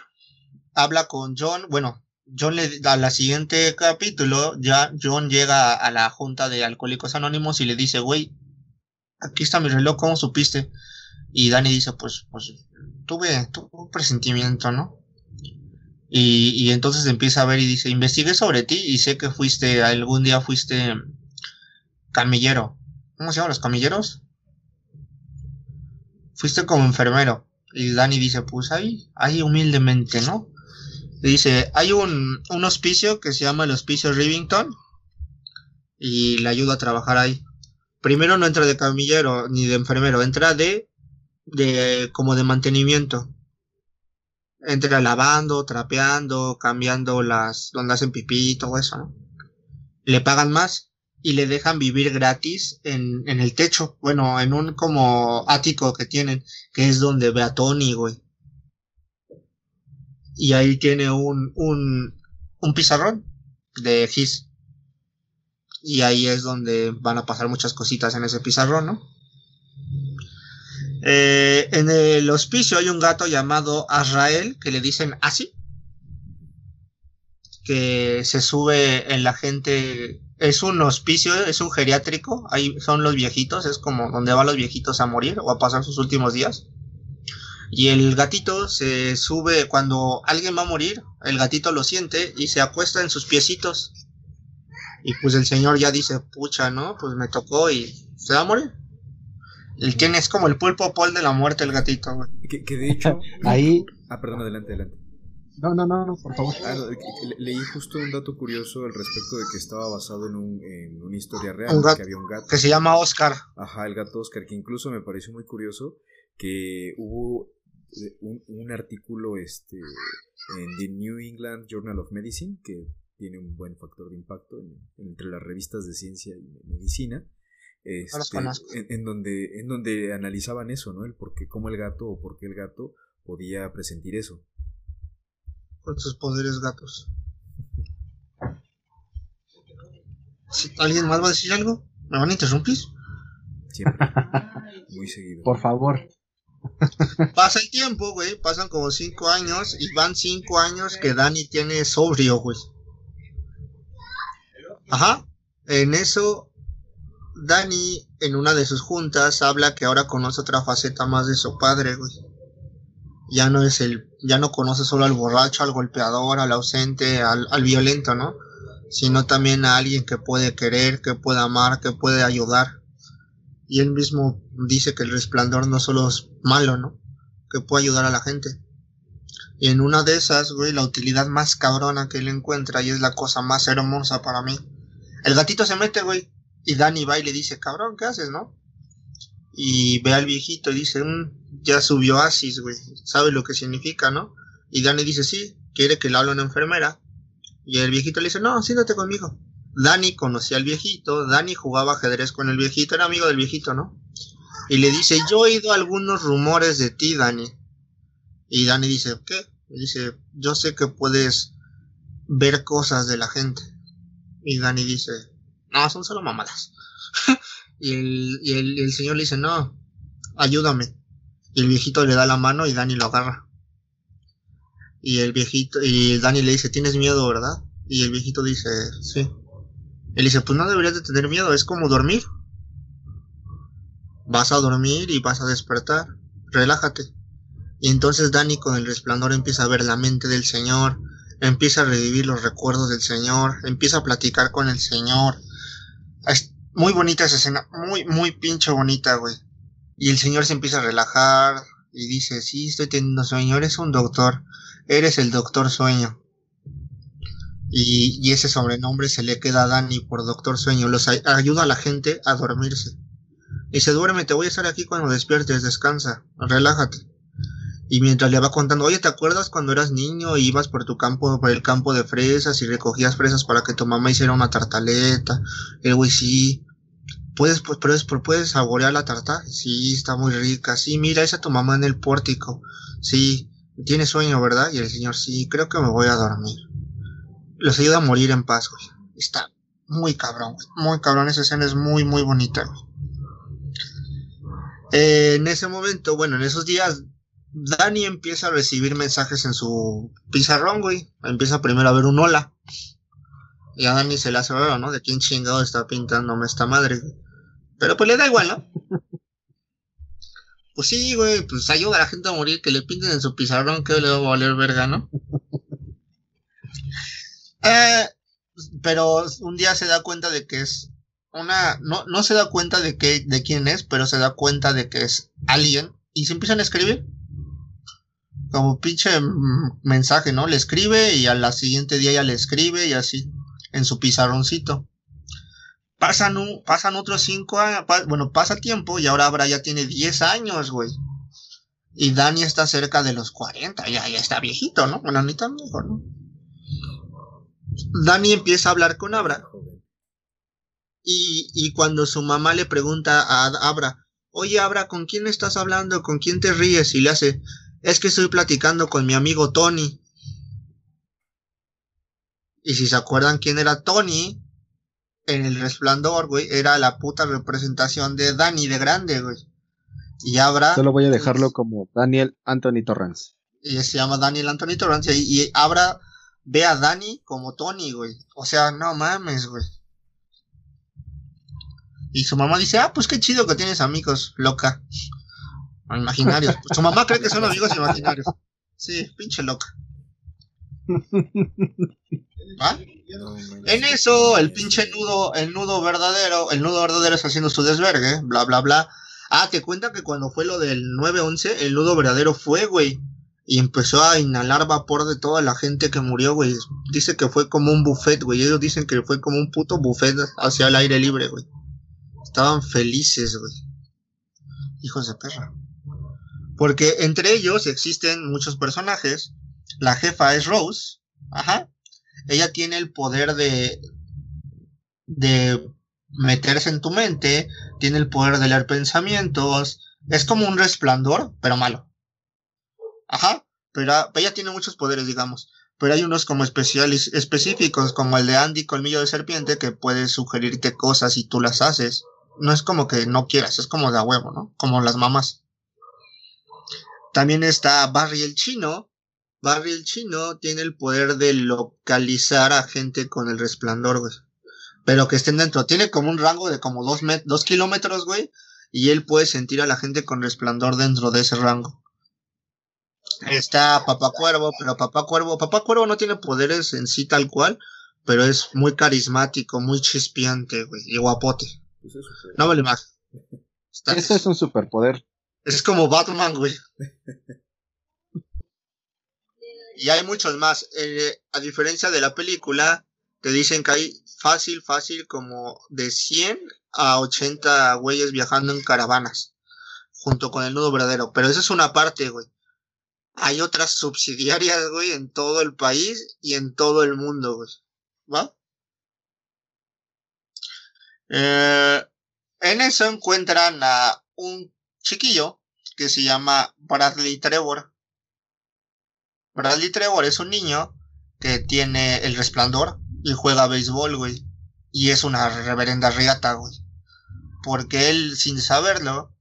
habla con John, bueno, John le da la siguiente capítulo, ya John llega a la junta de Alcohólicos Anónimos y le dice, güey, aquí está mi reloj, ¿cómo supiste? Y Danny dice, pues tuve un presentimiento, ¿no? Y entonces empieza a ver y dice, investigué sobre ti y sé que fuiste, algún día fuiste camillero. ¿Cómo se llaman los camilleros? Fuiste como enfermero. Y Danny dice, pues ahí humildemente, ¿no? Y dice, hay un hospicio que se llama el Hospicio Rivington y le ayuda a trabajar ahí. Primero no entra de camillero ni de enfermero, entra de como de mantenimiento. Entra lavando, trapeando, cambiando donde hacen pipí y todo eso, ¿no? Le pagan más y le dejan vivir gratis en el techo. Bueno, en un como ático que tienen, que es donde ve a Tony, güey. Y ahí tiene un pizarrón de gis. Y ahí es donde van a pasar muchas cositas en ese pizarrón, ¿no? En el hospicio hay un gato llamado Azrael, que le dicen así, que se sube en la gente. Es un hospicio, es un geriátrico, ahí son los viejitos, es como donde van los viejitos a morir o a pasar sus últimos días. Y el gatito se sube cuando alguien va a morir, el gatito lo siente y se acuesta en sus piecitos. Y pues el señor ya dice, pucha, ¿no? Pues me tocó y se va a morir. El quien es como el pulpo Paul de la muerte, el gatito, güey. Que de hecho... Ahí... Ah, perdón, adelante. No, por favor. Leí justo un dato curioso al respecto de que estaba basado en una historia real, que había un gato. Que se llama Oscar. Ajá, el gato Oscar, que incluso me pareció muy curioso que hubo un artículo en The New England Journal of Medicine, que tiene un buen factor de impacto entre las revistas de ciencia y medicina, en donde analizaban eso, ¿no? El por qué, cómo el gato o por qué el gato podía presentir eso. Con sus poderes gatos. ¿Alguien más va a decir algo? ¿Me van a interrumpir? Siempre. Muy seguido. Por favor. Pasa el tiempo, güey. Pasan como 5 años y van 5 años que Danny tiene sobrio, güey. Ajá. En eso, Danny, en una de sus juntas, habla que ahora conoce otra faceta más de su padre, güey. Ya no conoce solo al borracho, al golpeador, al ausente, al violento, ¿no? Sino también a alguien que puede querer, que puede amar, que puede ayudar. Y él mismo dice que el resplandor no solo es malo, ¿no? Que puede ayudar a la gente. Y en una de esas, güey, la utilidad más cabrona que él encuentra, y es la cosa más hermosa para mí. El gatito se mete, güey, y Danny va y le dice, cabrón, ¿qué haces, no? Y ve al viejito y dice, ya subió Asis, güey, sabe lo que significa, ¿no? Y Danny dice, sí, quiere que le hable una enfermera. Y el viejito le dice, no, siéntate conmigo. Danny conocía al viejito, Danny jugaba ajedrez con el viejito, era amigo del viejito, ¿no? Y le dice, yo he oído algunos rumores de ti, Danny. Y Danny dice, ¿qué? Y dice, yo sé que puedes ver cosas de la gente. Y Danny dice, no, son solo mamadas. Y el señor le dice, no, ayúdame. Y el viejito le da la mano y Danny lo agarra. Y Danny le dice, tienes miedo, ¿verdad? Y el viejito dice, sí. Él dice, pues no deberías de tener miedo, es como dormir. Vas a dormir y vas a despertar, relájate. Y entonces Danny con el resplandor empieza a ver la mente del señor, empieza a revivir los recuerdos del señor, empieza a platicar con el señor. Muy bonita esa escena, muy, muy pinche bonita, güey. Y el señor se empieza a relajar y dice, sí, estoy teniendo sueño, eres un doctor, eres el Doctor Sueño. Y ese sobrenombre se le queda a Danny por Doctor Sueño, ayuda a la gente a dormirse. Y dice, duerme, te voy a estar aquí cuando despiertes, descansa, relájate. Y mientras le va contando, oye, ¿te acuerdas cuando eras niño y ibas por el campo de fresas y recogías fresas para que tu mamá hiciera una tartaleta? El güey, sí. ¿Puedes saborear la tarta? Sí, está muy rica. Sí, mira, esa tu mamá en el pórtico. Sí, tiene sueño, ¿verdad? Y el señor, sí, creo que me voy a dormir. Los ayuda a morir en paz, güey. Está muy cabrón, güey. Muy cabrón, esa escena es muy, muy bonita, güey. En esos días... Danny empieza a recibir mensajes en su pizarrón, güey. Empieza primero a ver un hola. Y a Danny se le hace raro, ¿no? ¿De quién chingado está pintándome esta madre? Pero pues le da igual, ¿no? Pues sí, güey, pues ayuda a la gente a morir, que le pinten en su pizarrón, que le va a valer verga, ¿no? Pero un día se da cuenta de que es una... No se da cuenta de que de quién es, pero se da cuenta de que es alguien. Y se empiezan a escribir como pinche mensaje, ¿no? Le escribe y al siguiente día ya le escribe y así, en su pizarroncito. Pasan otros 5 años, pasa tiempo y ahora Abra ya tiene 10 años, güey. Y Danny está cerca de los 40, ya está viejito, ¿no? Bueno, ni tan viejo, ¿no? Danny empieza a hablar con Abra. Y cuando su mamá le pregunta a Abra, oye Abra, ¿con quién estás hablando? ¿Con quién te ríes? Y le hace, es que estoy platicando con mi amigo Tony. Y si se acuerdan quién era Tony... En El Resplandor, güey, era la puta representación de Danny de grande, güey. Y Abra... Solo voy a dejarlo como Daniel Anthony Torrance. Y se llama Daniel Anthony Torrance. Y Abra ve a Danny como Tony, güey. O sea, no mames, güey. Y su mamá dice, ah, pues qué chido que tienes amigos, loca. Imaginarios. Su mamá cree que son amigos imaginarios. Sí, pinche loca. ¿Ah? En eso el pinche nudo, el nudo verdadero está haciendo su desvergue, bla bla bla. Ah, te cuentan que cuando fue lo del 9/11, el nudo verdadero fue, güey, y empezó a inhalar vapor de toda la gente que murió, güey. Dice que fue como un buffet, güey. Ellos dicen que fue como un puto buffet hacia el aire libre, güey. Estaban felices, güey. Hijos de perra. Porque entre ellos existen muchos personajes. La jefa es Rose, ajá. Ella tiene el poder de meterse en tu mente, tiene el poder de leer pensamientos, es como un resplandor, pero malo. Ajá, pero ella tiene muchos poderes, digamos, pero hay unos como específicos, como el de Andy Colmillo de Serpiente, que puede sugerirte cosas y tú las haces. No es como que no quieras, es como de a huevo, ¿no? Como las mamás. También está Barry el Chino. Barry el Chino tiene el poder de localizar a gente con el resplandor, güey. Pero que estén dentro. Tiene como un rango de como 2 kilómetros, güey. Y él puede sentir a la gente con resplandor dentro de ese rango. Está Papa Cuervo, pero Papa Cuervo no tiene poderes en sí tal cual. Pero es muy carismático, muy chispeante, güey. Y guapote. No vale más. Este es un superpoder. Es como Batman, güey. Y hay muchos más. A diferencia de la película, te dicen que hay fácil como de 100 a 80 güeyes viajando en caravanas. Junto con el nudo verdadero. Pero esa es una parte, güey. Hay otras subsidiarias, güey, en todo el país y en todo el mundo, güey. ¿Va? En eso encuentran a un chiquillo que se llama Bradley Trevor. Bradley Trevor es un niño que tiene el resplandor y juega béisbol, güey. Y es una reverenda riata, güey. Porque él, sin saberlo,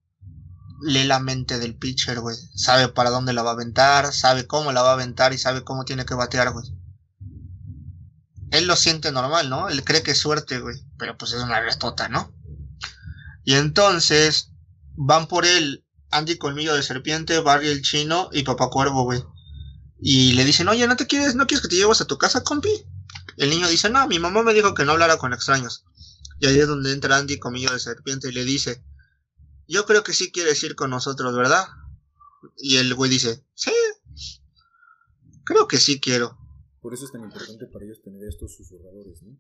lee la mente del pitcher, güey. Sabe para dónde la va a aventar, sabe cómo la va a aventar y sabe cómo tiene que batear, güey. Él lo siente normal, ¿no? Él cree que es suerte, güey. Pero pues es una retota, ¿no? Y entonces van por él Andy Colmillo de Serpiente, Barry el Chino y Papá Cuervo, güey. Y le dicen, oye, ¿no quieres que te lleves a tu casa, compi? El niño dice, no, mi mamá me dijo que no hablara con extraños. Y ahí es donde entra Andy Colmillo de Serpiente y le dice, yo creo que sí quieres ir con nosotros, ¿verdad? Y el güey dice, sí, creo que sí quiero. Por eso es tan importante para ellos tener estos susurradores, ¿no?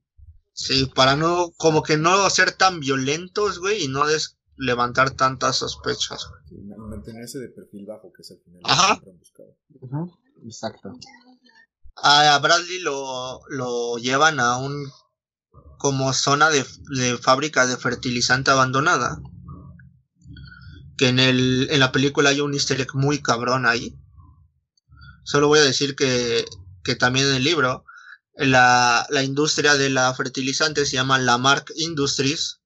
Sí, para no, como que no ser tan violentos, güey, y no levantar tantas sospechas. Y mantenerse de perfil bajo, que es al final. Ajá. Ajá. Exacto. A Bradley lo llevan a un como zona de fábrica de fertilizante abandonada. Que en la película hay un easter egg muy cabrón ahí. Solo voy a decir que también en el libro la industria de la fertilizante se llama Lamarck Industries.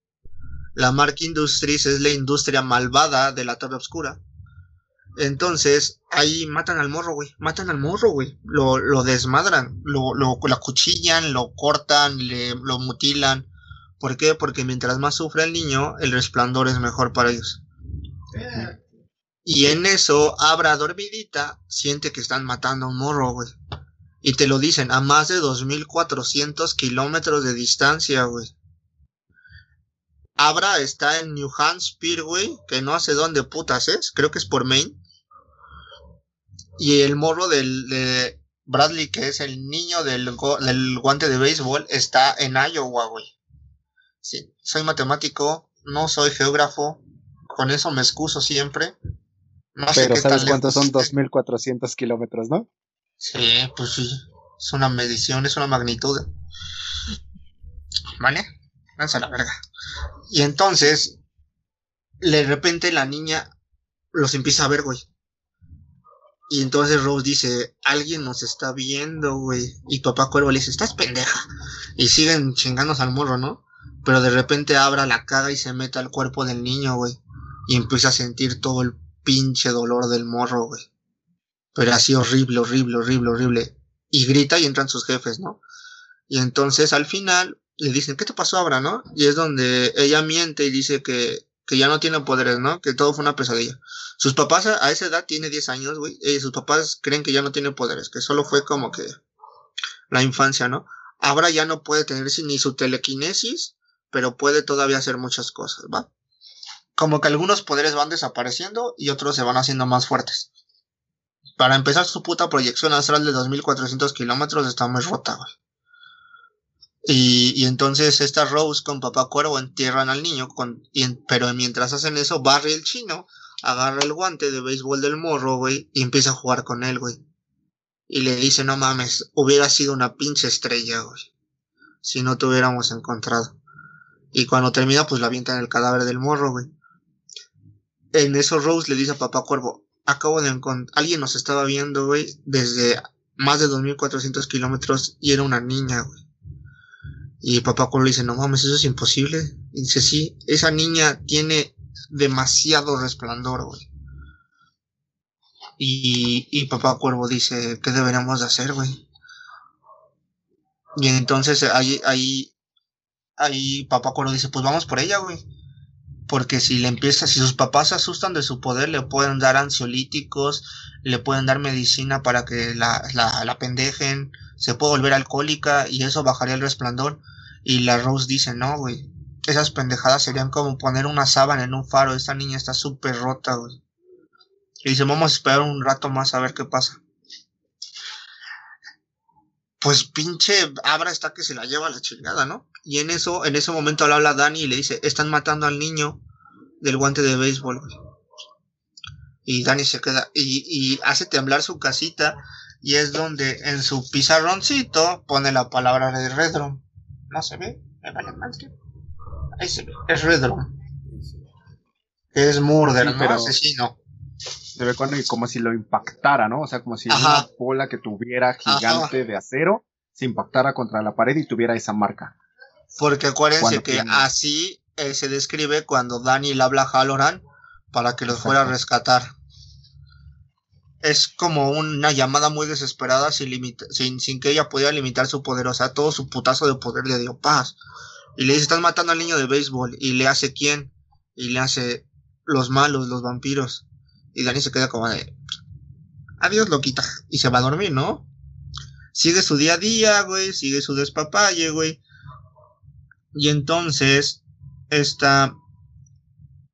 Lamarck Industries es la industria malvada de la Torre Oscura. Entonces, ahí matan al morro, güey. Lo desmadran, lo acuchillan, lo cortan, lo mutilan. ¿Por qué? Porque mientras más sufre el niño, el resplandor es mejor para ellos. Y en eso, Abra dormidita siente que están matando a un morro, güey. Y te lo dicen a más de 2.400 kilómetros de distancia, güey. Abra está en New Hampshire, güey, que no sé dónde putas es, creo que es por Maine. Y el morro de Bradley, que es el niño del guante de béisbol, está en Iowa, güey. Sí, soy matemático, no soy geógrafo, con eso me excuso siempre. No sé. Pero qué ¿sabes cuántos son 2.400 kilómetros, no? Sí, pues sí, es una medición, es una magnitud. ¿Vale? Lanza la verga. Y entonces, de repente la niña los empieza a ver, güey. Y entonces Rose dice, alguien nos está viendo, güey. Y Papá Cuervo le dice, estás pendeja. Y siguen chingándose al morro, ¿no? Pero de repente Abra la caga y se mete al cuerpo del niño, güey. Y empieza a sentir todo el pinche dolor del morro, güey. Pero así horrible. Y grita y entran sus jefes, ¿no? Y entonces al final le dicen, ¿qué te pasó, Abra, no? Y es donde ella miente y dice que ya no tiene poderes, ¿no? Que todo fue una pesadilla. Sus papás a esa edad, tiene 10 años, güey. Sus papás creen que ya no tiene poderes, que solo fue como que la infancia, ¿no? Abra ya no puede tener ni su telequinesis, pero puede todavía hacer muchas cosas, ¿va? Como que algunos poderes van desapareciendo y otros se van haciendo más fuertes. Para empezar, su puta proyección astral de 2.400 kilómetros está muy rota, güey. Y entonces esta Rose con Papá Cuervo entierran al niño, pero mientras hacen eso, Barry el Chino agarra el guante de béisbol del morro, güey, y empieza a jugar con él, güey. Y le dice, no mames, hubiera sido una pinche estrella, güey, si no te hubiéramos encontrado. Y cuando termina, pues la avientan el cadáver del morro, güey. En eso Rose le dice a Papá Cuervo, acabo de encontrar, alguien nos estaba viendo, güey, desde más de 2.400 kilómetros y era una niña, güey. Y Papá Cuervo le dice, no mames, eso es imposible. Y dice, sí, esa niña tiene demasiado resplandor, güey. Y Papá Cuervo dice, ¿qué deberíamos de hacer, güey? Y entonces ahí Papá Cuervo dice, pues vamos por ella, güey. Porque si sus papás se asustan de su poder, le pueden dar ansiolíticos, le pueden dar medicina para que la pendejen, se puede volver alcohólica y eso bajaría el resplandor. Y la Rose dice, no, güey, esas pendejadas serían como poner una sábana en un faro. Esta niña está súper rota, güey. Y dice, vamos a esperar un rato más a ver qué pasa. Pues pinche Abra está que se la lleva a la chingada, ¿no? Y en ese momento le habla Danny y le dice, están matando al niño del guante de béisbol, güey. Y Danny se queda, y hace temblar su casita. Y es donde en su pizarroncito pone la palabra de Redrum. ¿No se ve? Me vale madre. Ahí se ve. Es Redrum. Es murder, sí, pero ¿no? Asesino. Se ve como si lo impactara, ¿no? O sea, como si una bola que tuviera gigante de acero se impactara contra la pared y tuviera esa marca. Porque acuérdense que así se describe cuando Danny le habla a Hallorann para que los fuera a rescatar. Es como una llamada muy desesperada sin que ella pudiera limitar su poder. O sea, todo su putazo de poder le dio paz. Y le dice, están matando al niño de béisbol. ¿Y le hace quién? Y le hace los malos, los vampiros. Y Danny se queda como de, adiós, loquita. Y se va a dormir, ¿no? Sigue su día a día, güey. Sigue su despapalle, güey. Y entonces,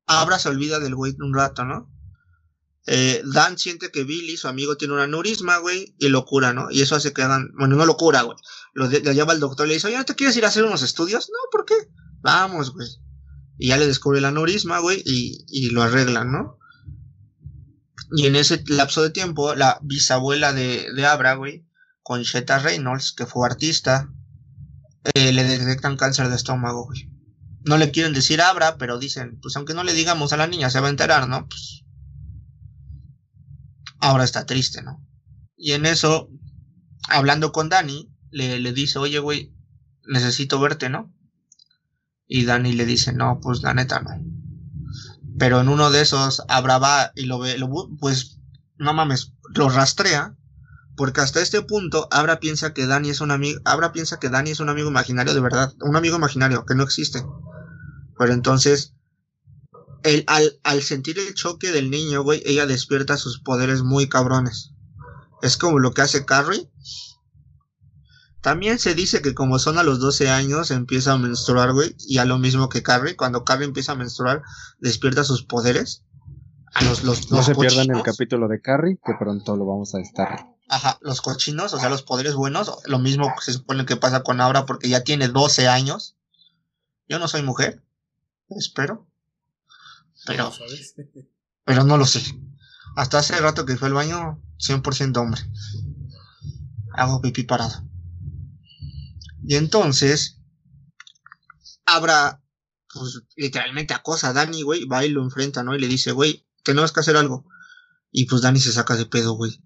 Abra se olvida del güey un rato, ¿no? Dan siente que Billy, su amigo, tiene un aneurisma, güey, y lo cura, ¿no? Y eso hace que hagan, bueno, no lo cura, güey, lo lleva al doctor y le dice, oye, ¿no te quieres ir a hacer unos estudios? No, ¿por qué? Vamos, güey. Y ya le descubre el aneurisma, güey, y lo arreglan, ¿no? Y en ese lapso de tiempo, la bisabuela de Abra, güey, Concetta Reynolds, que fue artista, le detectan cáncer de estómago, güey. No le quieren decir a Abra, pero dicen, pues aunque no le digamos a la niña, se va a enterar, ¿no? Pues Ahora está triste, ¿no? Y en eso, hablando con Danny, le dice, oye, güey, necesito verte, ¿no? Y Danny le dice, no, pues la neta no. Pero en uno de esos, Abra va y lo ve, pues, no mames, lo rastrea. Porque hasta este punto, Abra piensa que Danny es un amigo. Abra piensa que Danny es un amigo imaginario, de verdad. Un amigo imaginario, que no existe. Pero entonces, al sentir el choque del niño, güey, ella despierta sus poderes muy cabrones. Es como lo que hace Carrie. También se dice que como son a los 12 años, empieza a menstruar, güey. Y a lo mismo que Carrie, cuando Carrie empieza a menstruar, despierta sus poderes. A los no se pierdan el capítulo de Carrie, que pronto lo vamos a estar. Ajá, los cochinos, o sea, los poderes buenos. Lo mismo se supone que pasa con Abra, porque ya tiene 12 años. Yo no soy mujer, espero. Pero no lo sé. Hasta hace rato que fue al baño, 100% hombre. Hago pipí parado. Y entonces, Abra, pues, literalmente acosa a Danny, güey. Va y lo enfrenta, ¿no? Y le dice, güey, tenemos que hacer algo. Y pues Danny se saca de pedo, güey.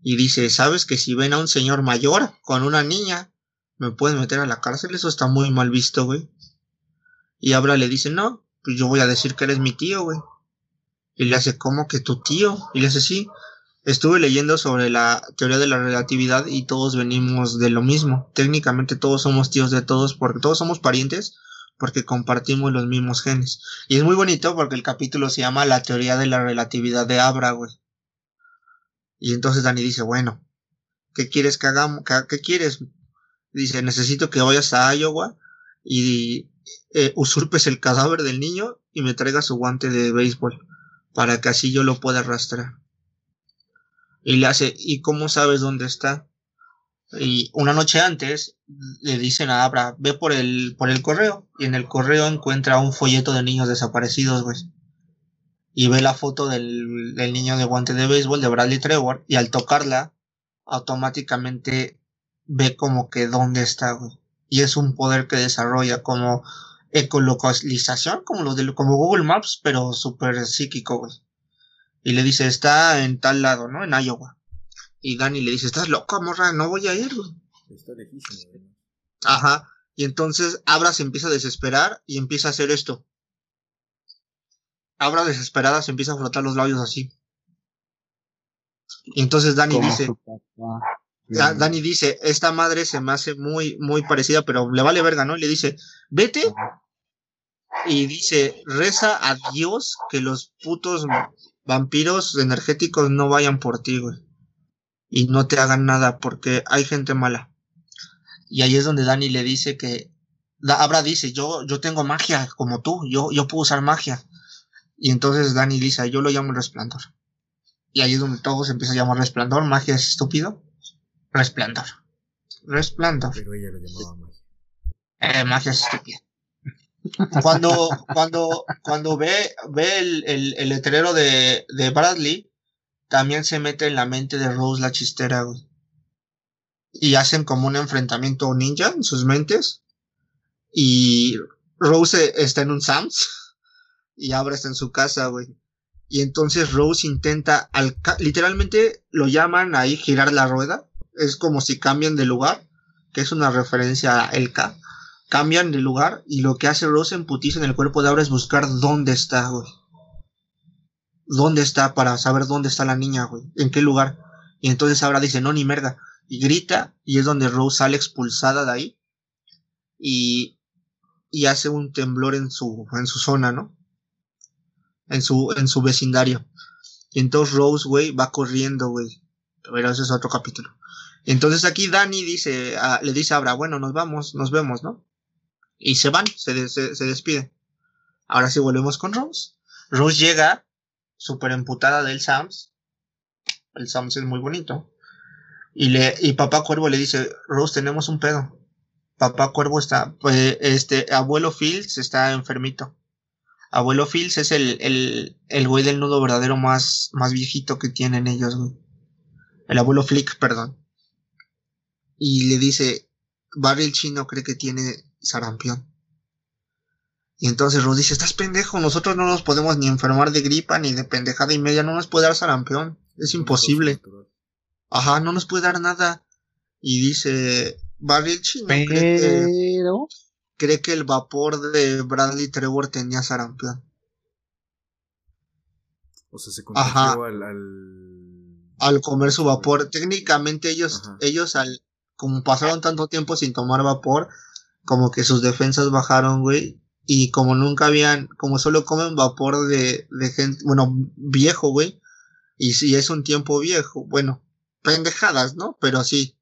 Y dice, ¿sabes que si ven a un señor mayor con una niña, me pueden meter a la cárcel? Eso está muy mal visto, güey. Y Abra le dice, no, pues yo voy a decir que eres mi tío, güey. Y le hace, ¿cómo que tu tío? Y le hace, sí, estuve leyendo sobre la teoría de la relatividad y todos venimos de lo mismo. Técnicamente todos somos tíos de todos, porque todos somos parientes, porque compartimos los mismos genes. Y es muy bonito porque el capítulo se llama La teoría de la relatividad de Abra, güey. Y entonces Danny dice, bueno, ¿qué quieres que hagamos? ¿Qué quieres? Dice, necesito que vayas a Iowa y usurpes el cadáver del niño y me traigas su guante de béisbol, para que así yo lo pueda arrastrar. Y le hace, ¿y cómo sabes dónde está? Y una noche antes le dicen a Abra, ve por el correo. Y en el correo encuentra un folleto de niños desaparecidos, güey. Y ve la foto del niño de guante de béisbol de Bradley Trevor. Y al tocarla, automáticamente ve como que dónde está, güey. Y es un poder que desarrolla como ecolocalización, como Google Maps, pero súper psíquico, güey. Y le dice, está en tal lado, ¿no? En Iowa. Y Danny le dice, estás loco, morra, no voy a ir, güey. Está lejísimo, güey. Ajá. Y entonces Abra se empieza a desesperar y empieza a hacer esto. Abra desesperada se empieza a frotar los labios así. Y entonces Danny dice, Danny dice, esta madre se me hace muy, muy parecida, pero le vale verga, ¿no? Y le dice, vete. Y dice, reza a Dios que los putos vampiros energéticos no vayan por ti, güey. Y no te hagan nada, porque hay gente mala. Y ahí es donde Danny le dice que... Abra dice, yo tengo magia como tú, yo puedo usar magia. Y entonces Danny dice, yo lo llamo el resplandor. Y ahí es donde todo se empieza a llamar resplandor. Magia es estúpido. Resplandor. Pero ella lo llamaba magia. Magia es estúpida. Cuando ve el letrero de Bradley, también se mete en la mente de Rose la chistera, güey. Y hacen como un enfrentamiento ninja en sus mentes. Y Rose está en un Sam's y Abra está en su casa, güey. Y entonces Rose intenta, literalmente lo llaman ahí girar la rueda. Es como si cambian de lugar, que es una referencia a Elka. Cambian de lugar y lo que hace Rose en putiza en el cuerpo de Abra es buscar dónde está, güey. ¿Dónde está? Para saber dónde está la niña, güey. ¿En qué lugar? Y entonces Abra dice, no, ni merda. Y grita, y es donde Rose sale expulsada de ahí. Y hace un temblor en su zona, ¿no? En su vecindario. Y entonces Rose, güey, va corriendo, güey. Pero ese es otro capítulo. Entonces aquí Danny dice, le dice a Abra, bueno, nos vamos, nos vemos, ¿no? Y se van, se despiden. Ahora sí volvemos con Rose. Rose llega súper emputada del Sam's. El Sam's es muy bonito. Y Papá Cuervo le dice, Rose, tenemos un pedo. Papá Cuervo está, pues, Abuelo Fields está enfermito. Abuelo Fields es el güey del nudo verdadero más viejito que tienen ellos, güey. El abuelo Flick, perdón. Y le dice, Barry el Chino cree que tiene sarampión. Y entonces Rose dice, estás pendejo, nosotros no nos podemos ni enfermar de gripa ni de pendejada y media, no nos puede dar sarampión, es imposible. Ajá, no nos puede dar nada. Y dice, Barry el Chino cree que el vapor de Bradley Trevor tenía sarampión. O sea, se convirtió al comer su vapor. Técnicamente ellos como pasaron tanto tiempo sin tomar vapor, como que sus defensas bajaron, güey. Y como nunca habían, como solo comen vapor de gente, bueno, viejo, güey. Y si es un tiempo viejo, bueno, pendejadas, ¿no? Pero sí.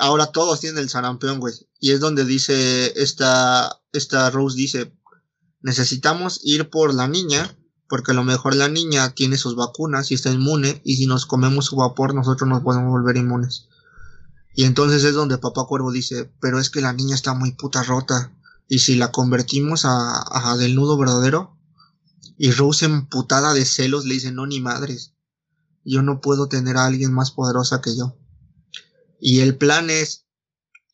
Ahora todos tienen el sarampión, güey. Y es donde dice esta Rose, dice, necesitamos ir por la niña, porque a lo mejor la niña tiene sus vacunas y está inmune, y si nos comemos su vapor nosotros nos podemos volver inmunes. Y entonces es donde Papá Cuervo dice, pero es que la niña está muy puta rota, y si la convertimos a del nudo verdadero. Y Rose, emputada de celos, le dice, no, ni madres, yo no puedo tener a alguien más poderosa que yo. Y el plan es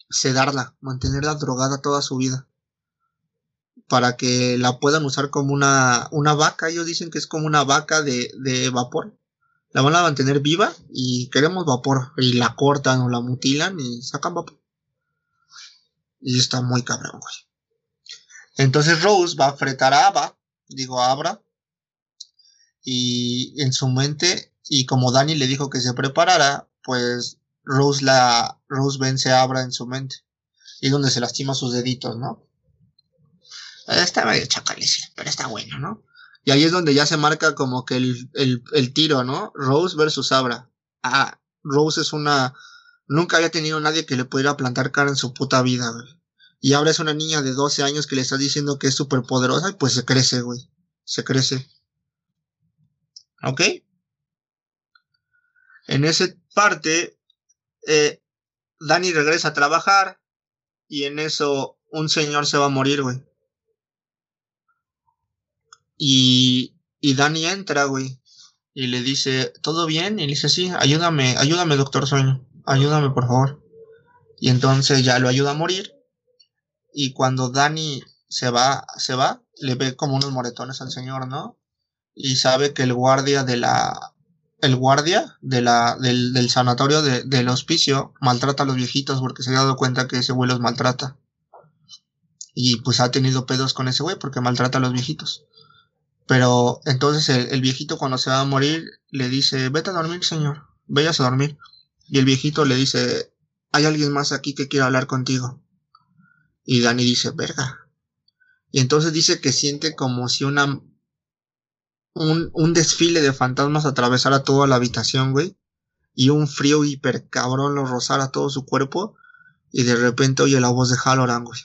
sedarla, mantenerla drogada toda su vida, para que la puedan usar como una vaca. Ellos dicen que es como una vaca de vapor. La van a mantener viva y queremos vapor. Y la cortan o la mutilan y sacan vapor. Y está muy cabrón, güey. Entonces Rose va a fretar a Abra. Y en su mente, y como Danny le dijo que se preparara, pues Rose vence a Abra en su mente. Y es donde se lastima sus deditos, ¿no? Está medio chacalicia, pero está bueno, ¿no? Y ahí es donde ya se marca como que el tiro, ¿no? Rose versus Abra. Rose es una... Nunca había tenido nadie que le pudiera plantar cara en su puta vida, güey. Y Abra es una niña de 12 años que le está diciendo que es súper poderosa, y pues se crece, güey. Se crece. ¿Ok? En esa parte, Danny regresa a trabajar, y en eso un señor se va a morir, güey. Y Danny entra, güey, y le dice, ¿todo bien? Y le dice, sí, ayúdame, Doctor Sueño, ayúdame, por favor. Y entonces ya lo ayuda a morir. Y cuando Danny se va, le ve como unos moretones al señor, ¿no? Y sabe que el guardia del sanatorio del hospicio maltrata a los viejitos, porque se ha dado cuenta que ese güey los maltrata. Y pues ha tenido pedos con ese güey porque maltrata a los viejitos. Pero entonces el viejito, cuando se va a morir, le dice, vete a dormir, señor, vayas a dormir. Y el viejito le dice, hay alguien más aquí que quiere hablar contigo. Y Danny dice, verga. Y entonces dice que siente como si un desfile de fantasmas atravesara toda la habitación, güey. Y un frío hiper cabrón lo rozara todo su cuerpo. Y de repente oye la voz de Hallorann, güey.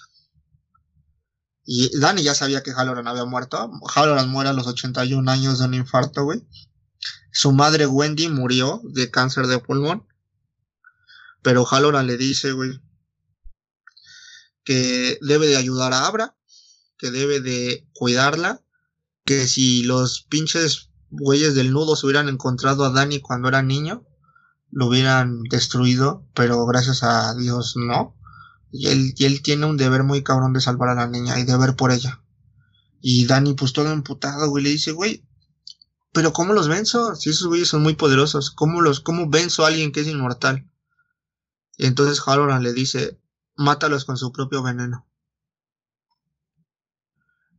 Y Danny ya sabía que Hallorann había muerto. Hallorann muere a los 81 años de un infarto, güey. Su madre Wendy murió de cáncer de pulmón. Pero Hallorann le dice, güey, que debe de ayudar a Abra, que debe de cuidarla, que si los pinches güeyes del nudo se hubieran encontrado a Danny cuando era niño, lo hubieran destruido, pero gracias a Dios no. Y él tiene un deber muy cabrón de salvar a la niña y de ver por ella. Y Danny, pues todo emputado, güey, le dice, güey, ¿pero cómo los venzo? Si esos güeyes son muy poderosos, ¿cómo venzo a alguien que es inmortal? Y entonces Hallorann le dice, mátalos con su propio veneno.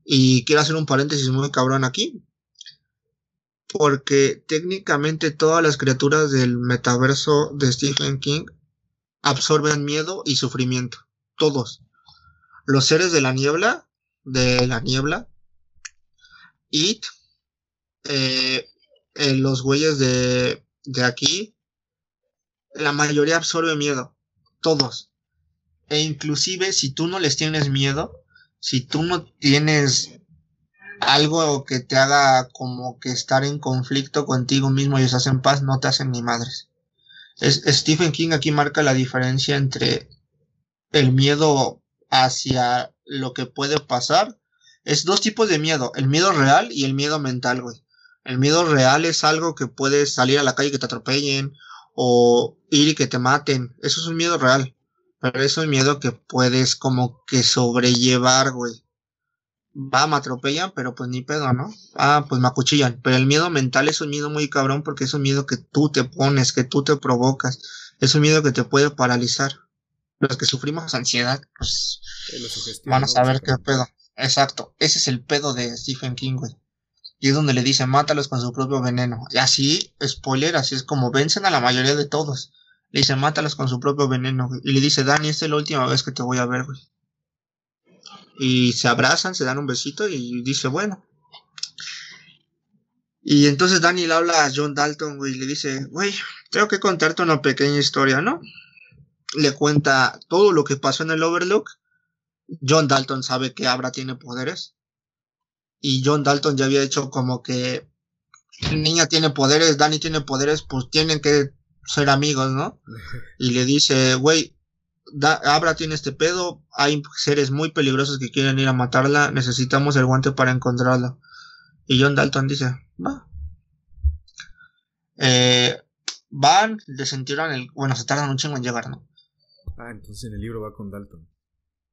Y quiero hacer un paréntesis muy cabrón aquí, porque técnicamente todas las criaturas del metaverso de Stephen King absorben miedo y sufrimiento. Todos. Los seres de la niebla. It. Los güeyes de aquí. La mayoría absorbe miedo. Todos. E inclusive si tú no les tienes miedo, si tú no tienes algo que te haga como que estar en conflicto contigo mismo y estás en paz, no te hacen ni madres. Stephen King aquí marca la diferencia entre el miedo hacia lo que puede pasar. Es dos tipos de miedo, el miedo real y el miedo mental, güey. El miedo real es algo que puedes salir a la calle y que te atropellen, o ir y que te maten. Eso es un miedo real, pero es un miedo que puedes como que sobrellevar, güey. Me atropellan, pero pues ni pedo, ¿no? Pues me acuchillan. Pero el miedo mental es un miedo muy cabrón, porque es un miedo que tú te pones, que tú te provocas. Es un miedo que te puede paralizar. Los que sufrimos ansiedad, pues van a saber qué pedo. Exacto. Ese es el pedo de Stephen King, güey. Y es donde le dice, mátalos con su propio veneno. Y así, spoiler, así es como vencen a la mayoría de todos. Le dice, mátalos con su propio veneno. Y le dice, Danny, esta es la última vez que te voy a ver, güey. Y se abrazan, se dan un besito y dice, bueno. Y entonces Danny le habla a John Dalton, güey, y le dice, güey, tengo que contarte una pequeña historia, ¿no? Le cuenta todo lo que pasó en el Overlook. John Dalton sabe que Abra tiene poderes. Y John Dalton ya había hecho como que... Niña tiene poderes, Danny tiene poderes, pues tienen que ser amigos, ¿no? Y le dice, güey, Abra tiene este pedo, hay seres muy peligrosos que quieren ir a matarla, necesitamos el guante para encontrarla. Y John Dalton dice, va. Van, desentierran el... Bueno, se tardan un chingo en llegar, ¿no? Ah, entonces en el libro va con Dalton.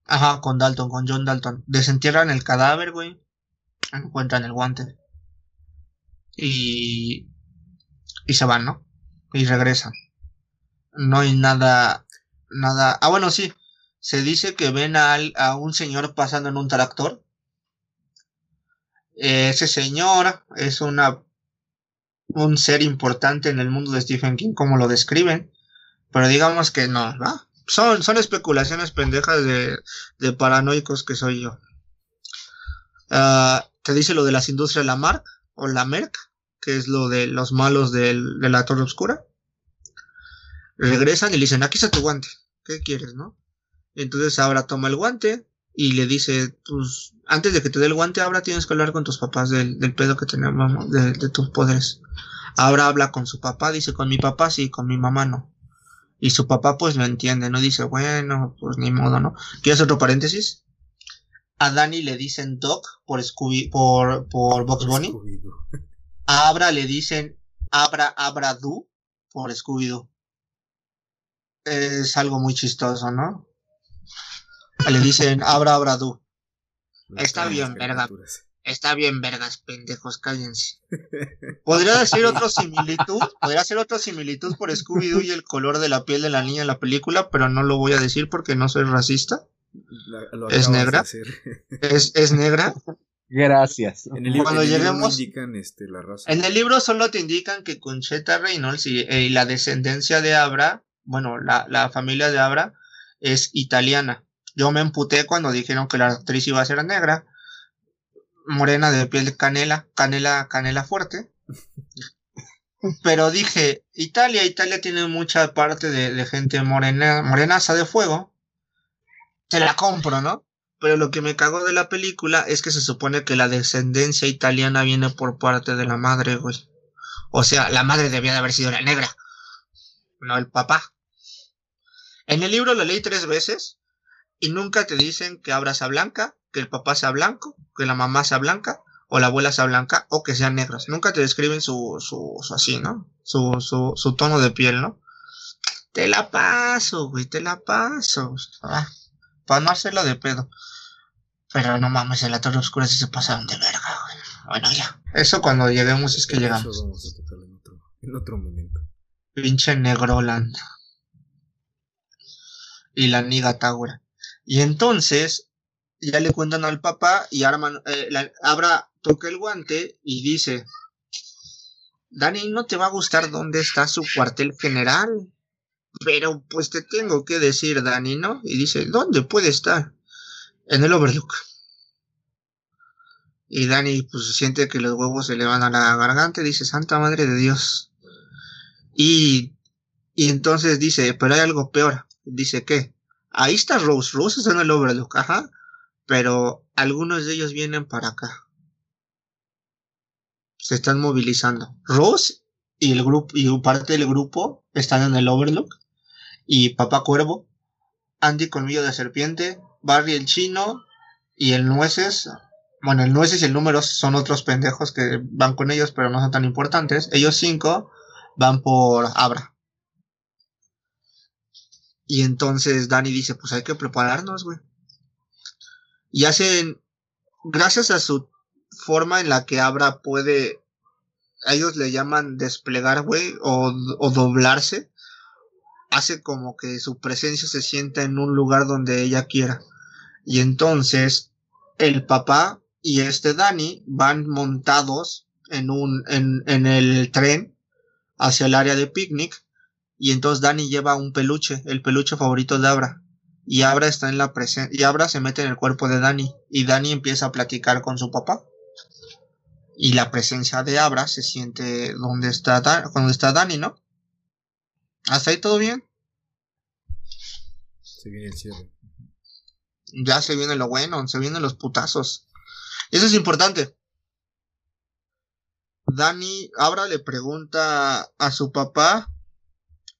Ajá, con Dalton, con John Dalton. Desentierran el cadáver, güey. Encuentran el guante y se van, ¿no? Y regresan. No hay nada. Ah, bueno, sí. Se dice que ven a un señor pasando en un tractor. Ese señor es un ser importante en el mundo de Stephen King, como lo describen. Pero digamos que no, ¿va? Son especulaciones pendejas de paranoicos que soy yo. Te dice lo de las industrias Lamarck o Lamerck, que es lo de los malos de la Torre Oscura. Regresan y le dicen, aquí está tu guante, ¿qué quieres, no? Entonces Abra toma el guante y le dice, pues antes de que te dé el guante, Abra, tienes que hablar con tus papás del pedo que tenemos, de tus poderes. Abra habla con su papá, dice, con mi papá sí, con mi mamá no. Y su papá pues lo entiende, no dice, bueno, pues ni modo, ¿no? ¿Quieres otro paréntesis? A Danny le dicen Doc por Bugs Bunny. A Abra le dicen Abra Du por Scooby-Doo. Es algo muy chistoso, ¿no? Le dicen Abra Du. Está bien vergas, pendejos, cállense. Podría ser otra similitud por Scooby-Doo y el color de la piel de la niña en la película, pero no lo voy a decir porque no soy racista. Es negra. Gracias. En el libro, no indican la raza. En el libro solo te indican que Concetta Reynolds y la descendencia de Abra, bueno, la familia de Abra es italiana. Yo me emputé cuando dijeron que la actriz iba a ser negra, morena de piel canela fuerte. Pero dije, Italia tiene mucha parte de gente morenaza de fuego. Te la compro, ¿no? Pero lo que me cagó de la película es que se supone que la descendencia italiana viene por parte de la madre, güey. O sea, la madre debía de haber sido la negra, no el papá. En el libro lo leí 3 veces y nunca te dicen que Abra sea blanca, que el papá sea blanco, que la mamá sea blanca, o la abuela sea blanca, o que sean negros. Nunca te describen su así, ¿no? Su tono de piel, ¿no? Te la paso, güey, te la paso. Ah. Para no hacerla de pedo. Pero no mames, en la Torre Oscura sí se pasaron de verga, güey. Bueno, ya. Eso cuando lleguemos es que eso llegamos. Eso vamos a tocarlo en otro momento. Pinche Negroland. Y la Niga Taura. Y entonces, ya le cuentan al papá y arman... Abra toca el guante y dice... Dani, no te va a gustar dónde está su cuartel general... Pero pues te tengo que decir, Danny, ¿no? Y dice, ¿dónde puede estar? En el Overlook. Y Danny pues siente que los huevos se le van a la garganta y dice, Santa Madre de Dios. Y entonces dice, pero hay algo peor. Dice, ¿qué? Ahí está Rose está en el Overlook, ajá. Pero algunos de ellos vienen para acá. Se están movilizando. Rose y el grupo y parte del grupo están en el Overlook. Y Papa Cuervo, Andy Colmillo de Serpiente, Barry el Chino y el Nueces. Bueno, el Nueces y el Números son otros pendejos que van con ellos, pero no son tan importantes. Ellos 5 van por Abra. Y entonces Danny dice, pues hay que prepararnos, güey. Y hacen, gracias a su forma en la que Abra puede... A ellos le llaman desplegar, güey, o doblarse. Hace como que su presencia se sienta en un lugar donde ella quiera. Y entonces el papá y este Danny van montados en el tren hacia el área de picnic, y entonces Danny lleva un peluche, el peluche favorito de Abra, y Abra está en la y Abra se mete en el cuerpo de Danny, y Danny empieza a platicar con su papá, y la presencia de Abra se siente donde está Danny, ¿no? ¿Hasta ahí todo bien? Se viene el cierre. Ya se viene lo bueno, se vienen los putazos. Eso es importante. Abra le pregunta a su papá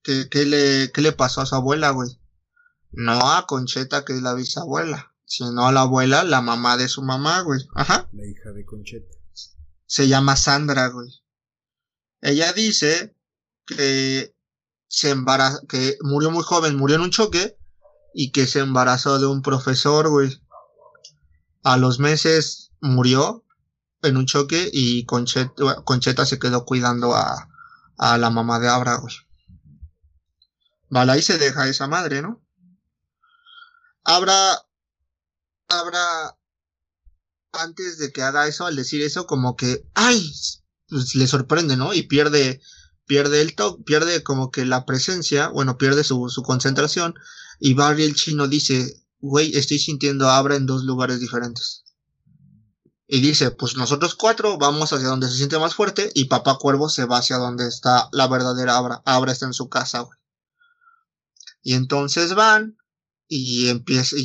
qué le pasó a su abuela, güey. No a Concetta, que es la bisabuela, sino a la abuela, la mamá de su mamá, güey. Ajá. La hija de Concetta. Se llama Sandra, güey. Ella dice que que murió muy joven, murió en un choque, y que se embarazó de un profesor, güey. A los meses murió en un choque, y Concetta se quedó cuidando a la mamá de Abra, güey. Vale, ahí se deja esa madre, ¿no? Abra, antes de que haga eso, al decir eso, como que, ¡ay! Pues le sorprende, ¿no? Y pierde como que la presencia, bueno, pierde su concentración, y Barry el Chino dice, güey, estoy sintiendo a Abra en dos lugares diferentes. Y dice, pues nosotros cuatro vamos hacia donde se siente más fuerte, y Papá Cuervo se va hacia donde está la verdadera Abra. Abra está en su casa, güey. Y entonces van, y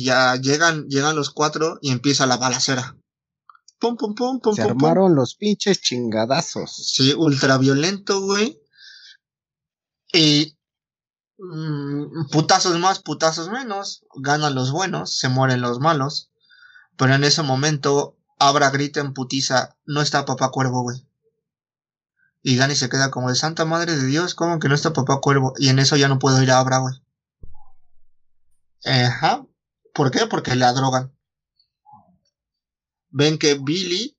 ya llegan los cuatro, y empieza la balacera. Pum, pum, pum, pum, se pum, armaron pum. Los pinches chingadazos. Sí, ultraviolento, güey. Y putazos más, putazos menos. Ganan los buenos, se mueren los malos. Pero en ese momento Abra grita en putiza, no está Papá Cuervo, güey. Y Danny se queda como de santa madre de Dios, ¿cómo que no está Papá Cuervo? Y en eso ya no puedo ir a Abra, güey. Ajá. ¿Por qué? Porque la drogan. Ven que Billy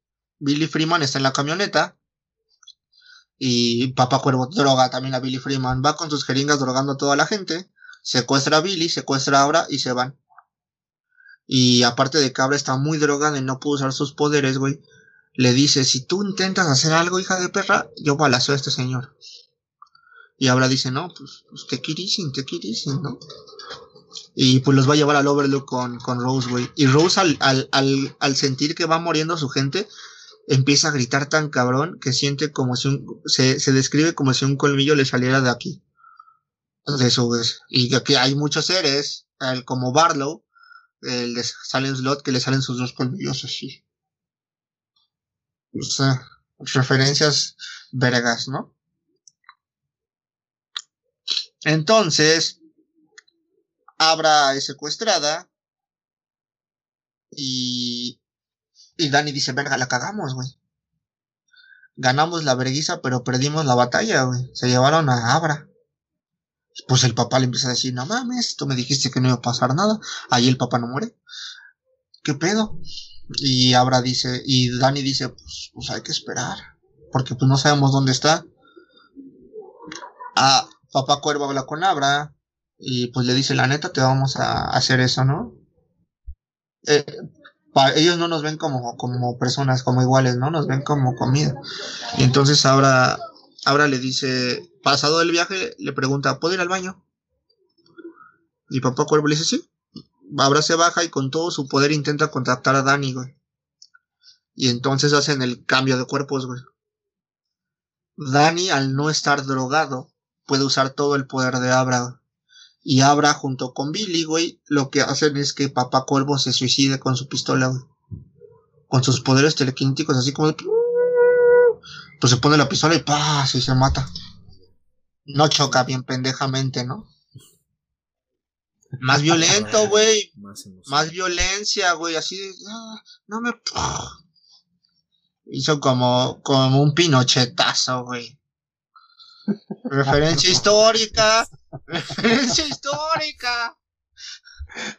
Freeman está en la camioneta, y Papá Cuervo droga también a Billy Freeman. Va con sus jeringas drogando a toda la gente. Secuestra a Billy, secuestra a Abra y se van. Y aparte de que Abra está muy drogada y no pudo usar sus poderes, güey. Le dice, si tú intentas hacer algo, hija de perra, yo balaceo a este señor. Y Abra dice, no, pues te quierisin, ¿no? Y pues los va a llevar al Overlook con Rose, güey. Y Rose al sentir que va muriendo su gente, empieza a gritar tan cabrón que siente como si se describe como si un colmillo le saliera de aquí. De eso, güey. Y que hay muchos seres, como Barlow, el de Salem's Lot, que le salen sus dos colmillos así. O sea, referencias vergas, ¿no? Entonces, Abra es secuestrada, y Danny dice, verga, la cagamos, güey. Ganamos la verguiza, pero perdimos la batalla, güey. Se llevaron a Abra. Pues el papá le empieza a decir, no mames, tú me dijiste que no iba a pasar nada. Ahí el papá no muere. ¿Qué pedo? Y Abra dice, y Danny dice, pues hay que esperar, porque pues no sabemos dónde está. Ah, Papá Cuervo habla con Abra, y pues le dice, la neta te vamos a hacer eso, ¿no? Ellos no nos ven como personas, como iguales, ¿no? Nos ven como comida. Y entonces Abra le dice, pasado el viaje, le pregunta, ¿puedo ir al baño? Y Papá Cuervo le dice, sí. Abra se baja y con todo su poder intenta contactar a Danny, güey. Y entonces hacen el cambio de cuerpos, güey. Danny, al no estar drogado, puede usar todo el poder de Abra, güey. Y Abra junto con Billy, güey, lo que hacen es que Papá Cuervo se suicide con su pistola, güey. Con sus poderes telequinéticos, así como de... Pues se pone la pistola y ¡pah! Y se mata. No choca bien pendejamente, ¿no? Más violento, güey. Más violencia, güey. Así de... no me... Hizo como un pinochetazo, güey. Referencia histórica.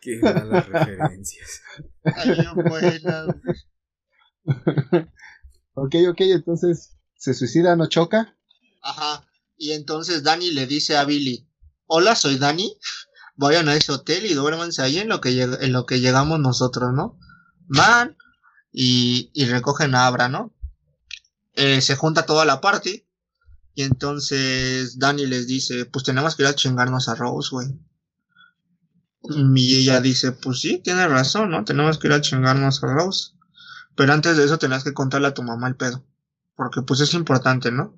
Qué malas referencias. Ay, buena. Ok, entonces se suicida, no choca. Ajá. Y entonces Danny le dice a Billy, hola, soy Danny. Vayan a ese hotel y duérmanse ahí en lo que llegamos nosotros, ¿no? Man, y recogen a Abra, ¿no? Se junta toda la party y entonces Danny les dice, pues tenemos que ir a chingarnos a Rose, güey. Y ella dice, pues sí, tiene razón, ¿no? Tenemos que ir a chingarnos a Rose. Pero antes de eso tenías que contarle a tu mamá el pedo, porque pues es importante, ¿no?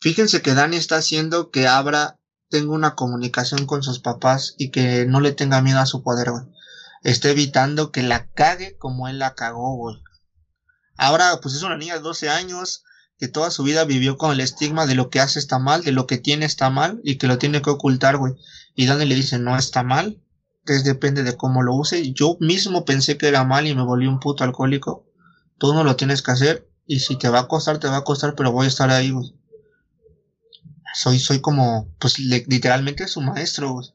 Fíjense que Danny está haciendo que Abra tenga una comunicación con sus papás y que no le tenga miedo a su poder, güey. Está evitando que la cague como él la cagó, güey. Ahora, pues es una niña de 12 años que toda su vida vivió con el estigma de lo que hace está mal, de lo que tiene está mal y que lo tiene que ocultar, güey. Y Danny le dice, no está mal, que depende de cómo lo use. Yo mismo pensé que era mal y me volví un puto alcohólico. Tú no lo tienes que hacer y si te va a costar, pero voy a estar ahí, güey. Soy como, pues literalmente su maestro, güey.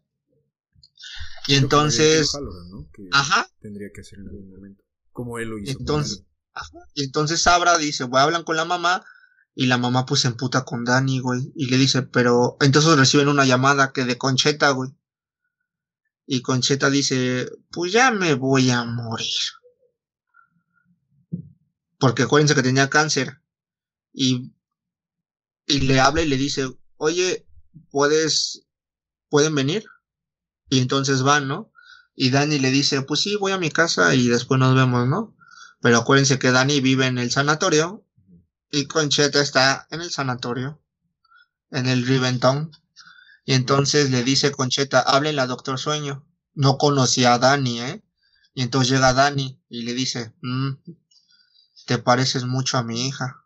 Y entonces... Que Hallorann, ¿no? Que ajá. Tendría que hacer en algún momento. Como él lo hizo. Entonces, ajá. Y entonces Abra dice, güey, hablan con la mamá. Y la mamá pues se emputa con Danny, güey. Y le dice, pero... Entonces reciben una llamada que de Concetta, güey. Y Concetta dice, pues ya me voy a morir. Porque acuérdense que tenía cáncer. Y le habla y le dice, oye, ¿pueden venir? Y entonces van, ¿no? Y Danny le dice, pues sí, voy a mi casa y después nos vemos, ¿no? Pero acuérdense que Danny vive en el sanatorio y Concetta está en el sanatorio, en el Riventón. Y entonces le dice Concetta, háblenle a Doctor Sueño. No conocía a Danny, ¿eh? Y entonces llega Danny y le dice, te pareces mucho a mi hija.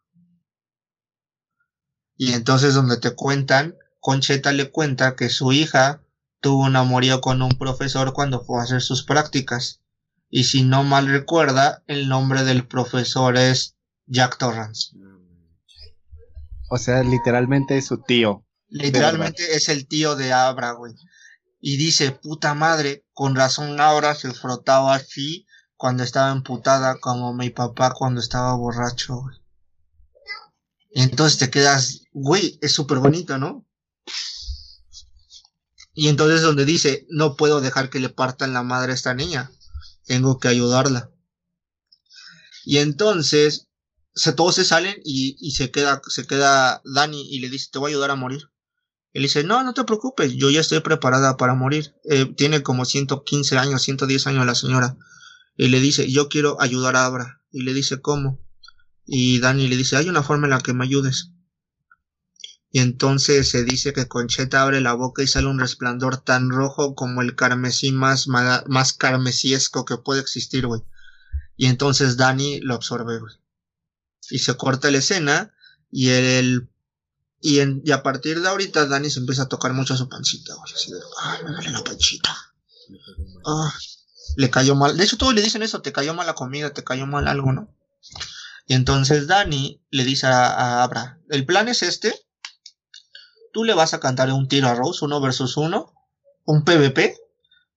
Y entonces donde te cuentan, Concetta le cuenta que su hija tuvo un amorío con un profesor cuando fue a hacer sus prácticas. Y si no mal recuerda, el nombre del profesor es Jack Torrance. O sea, literalmente es su tío. Literalmente es el tío de Abra, güey. Y dice, puta madre, con razón Abra se frotaba así cuando estaba emputada como mi papá cuando estaba borracho, güey. Y entonces te quedas, güey, es súper bonito, ¿no? Y entonces donde dice, no puedo dejar que le partan la madre a esta niña. Tengo que ayudarla. Y entonces, todos se salen y se queda Danny y le dice, te voy a ayudar a morir. Él dice, no te preocupes, yo ya estoy preparada para morir. Tiene como 115 años, 110 años la señora. Y le dice, yo quiero ayudar a Abra. Y le dice, ¿cómo? Y Danny le dice, hay una forma en la que me ayudes. Y entonces se dice que Concetta abre la boca y sale un resplandor tan rojo como el carmesí más carmesiesco que puede existir, güey. Y entonces Danny lo absorbe, güey. Y se corta la escena y a partir de ahorita Danny se empieza a tocar mucho a su pancita, güey. Así de, ay, me duele la pancita. Ah, le cayó mal. De hecho todos le dicen eso, te cayó mal la comida, te cayó mal algo, ¿no? Y entonces Danny le dice a Abra, el plan es este, tú le vas a cantar un tiro a Rose, 1 versus 1, un PvP,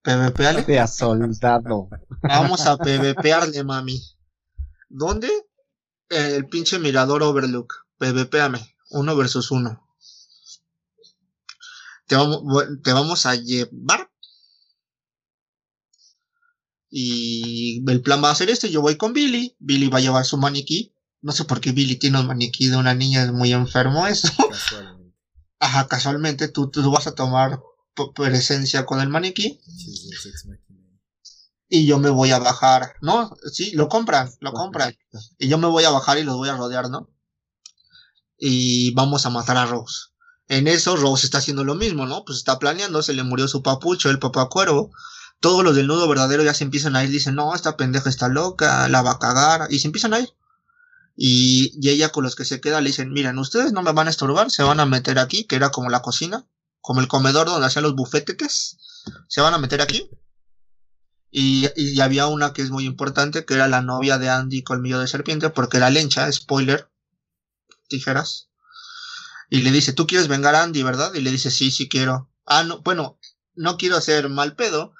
PvPale. De a soldado. Vamos a PvParle, mami. ¿Dónde? El pinche mirador Overlook, PvPame, 1 versus 1. Te vamos a llevar. Y el plan va a ser este, yo voy con Billy, Billy va a llevar su maniquí, no sé por qué Billy tiene un maniquí de una niña, es muy enfermo eso. Casualmente. Ajá, casualmente, tú vas a tomar presencia con el maniquí. Sí. Y yo me voy a bajar, ¿no? Sí, lo compran. Y yo me voy a bajar y los voy a rodear, ¿no? Y vamos a matar a Rose. En eso Rose está haciendo lo mismo, ¿no? Pues está planeando, se le murió su papucho, el Papa Cuervo. Todos los del Nudo Verdadero ya se empiezan a ir, dicen, no, esta pendeja está loca, la va a cagar, y se empiezan a ir. Y ella con los que se queda le dicen, miren, ustedes no me van a estorbar, se van a meter aquí, que era como la cocina, como el comedor donde hacían los bufetetes, se van a meter aquí. Y había una que es muy importante, que era la novia de Andy Colmillo de Serpiente, porque era lencha, spoiler, tijeras. Y le dice, tú quieres vengar a Andy, ¿verdad? Y le dice, sí quiero. Ah, no, bueno, no quiero hacer mal pedo,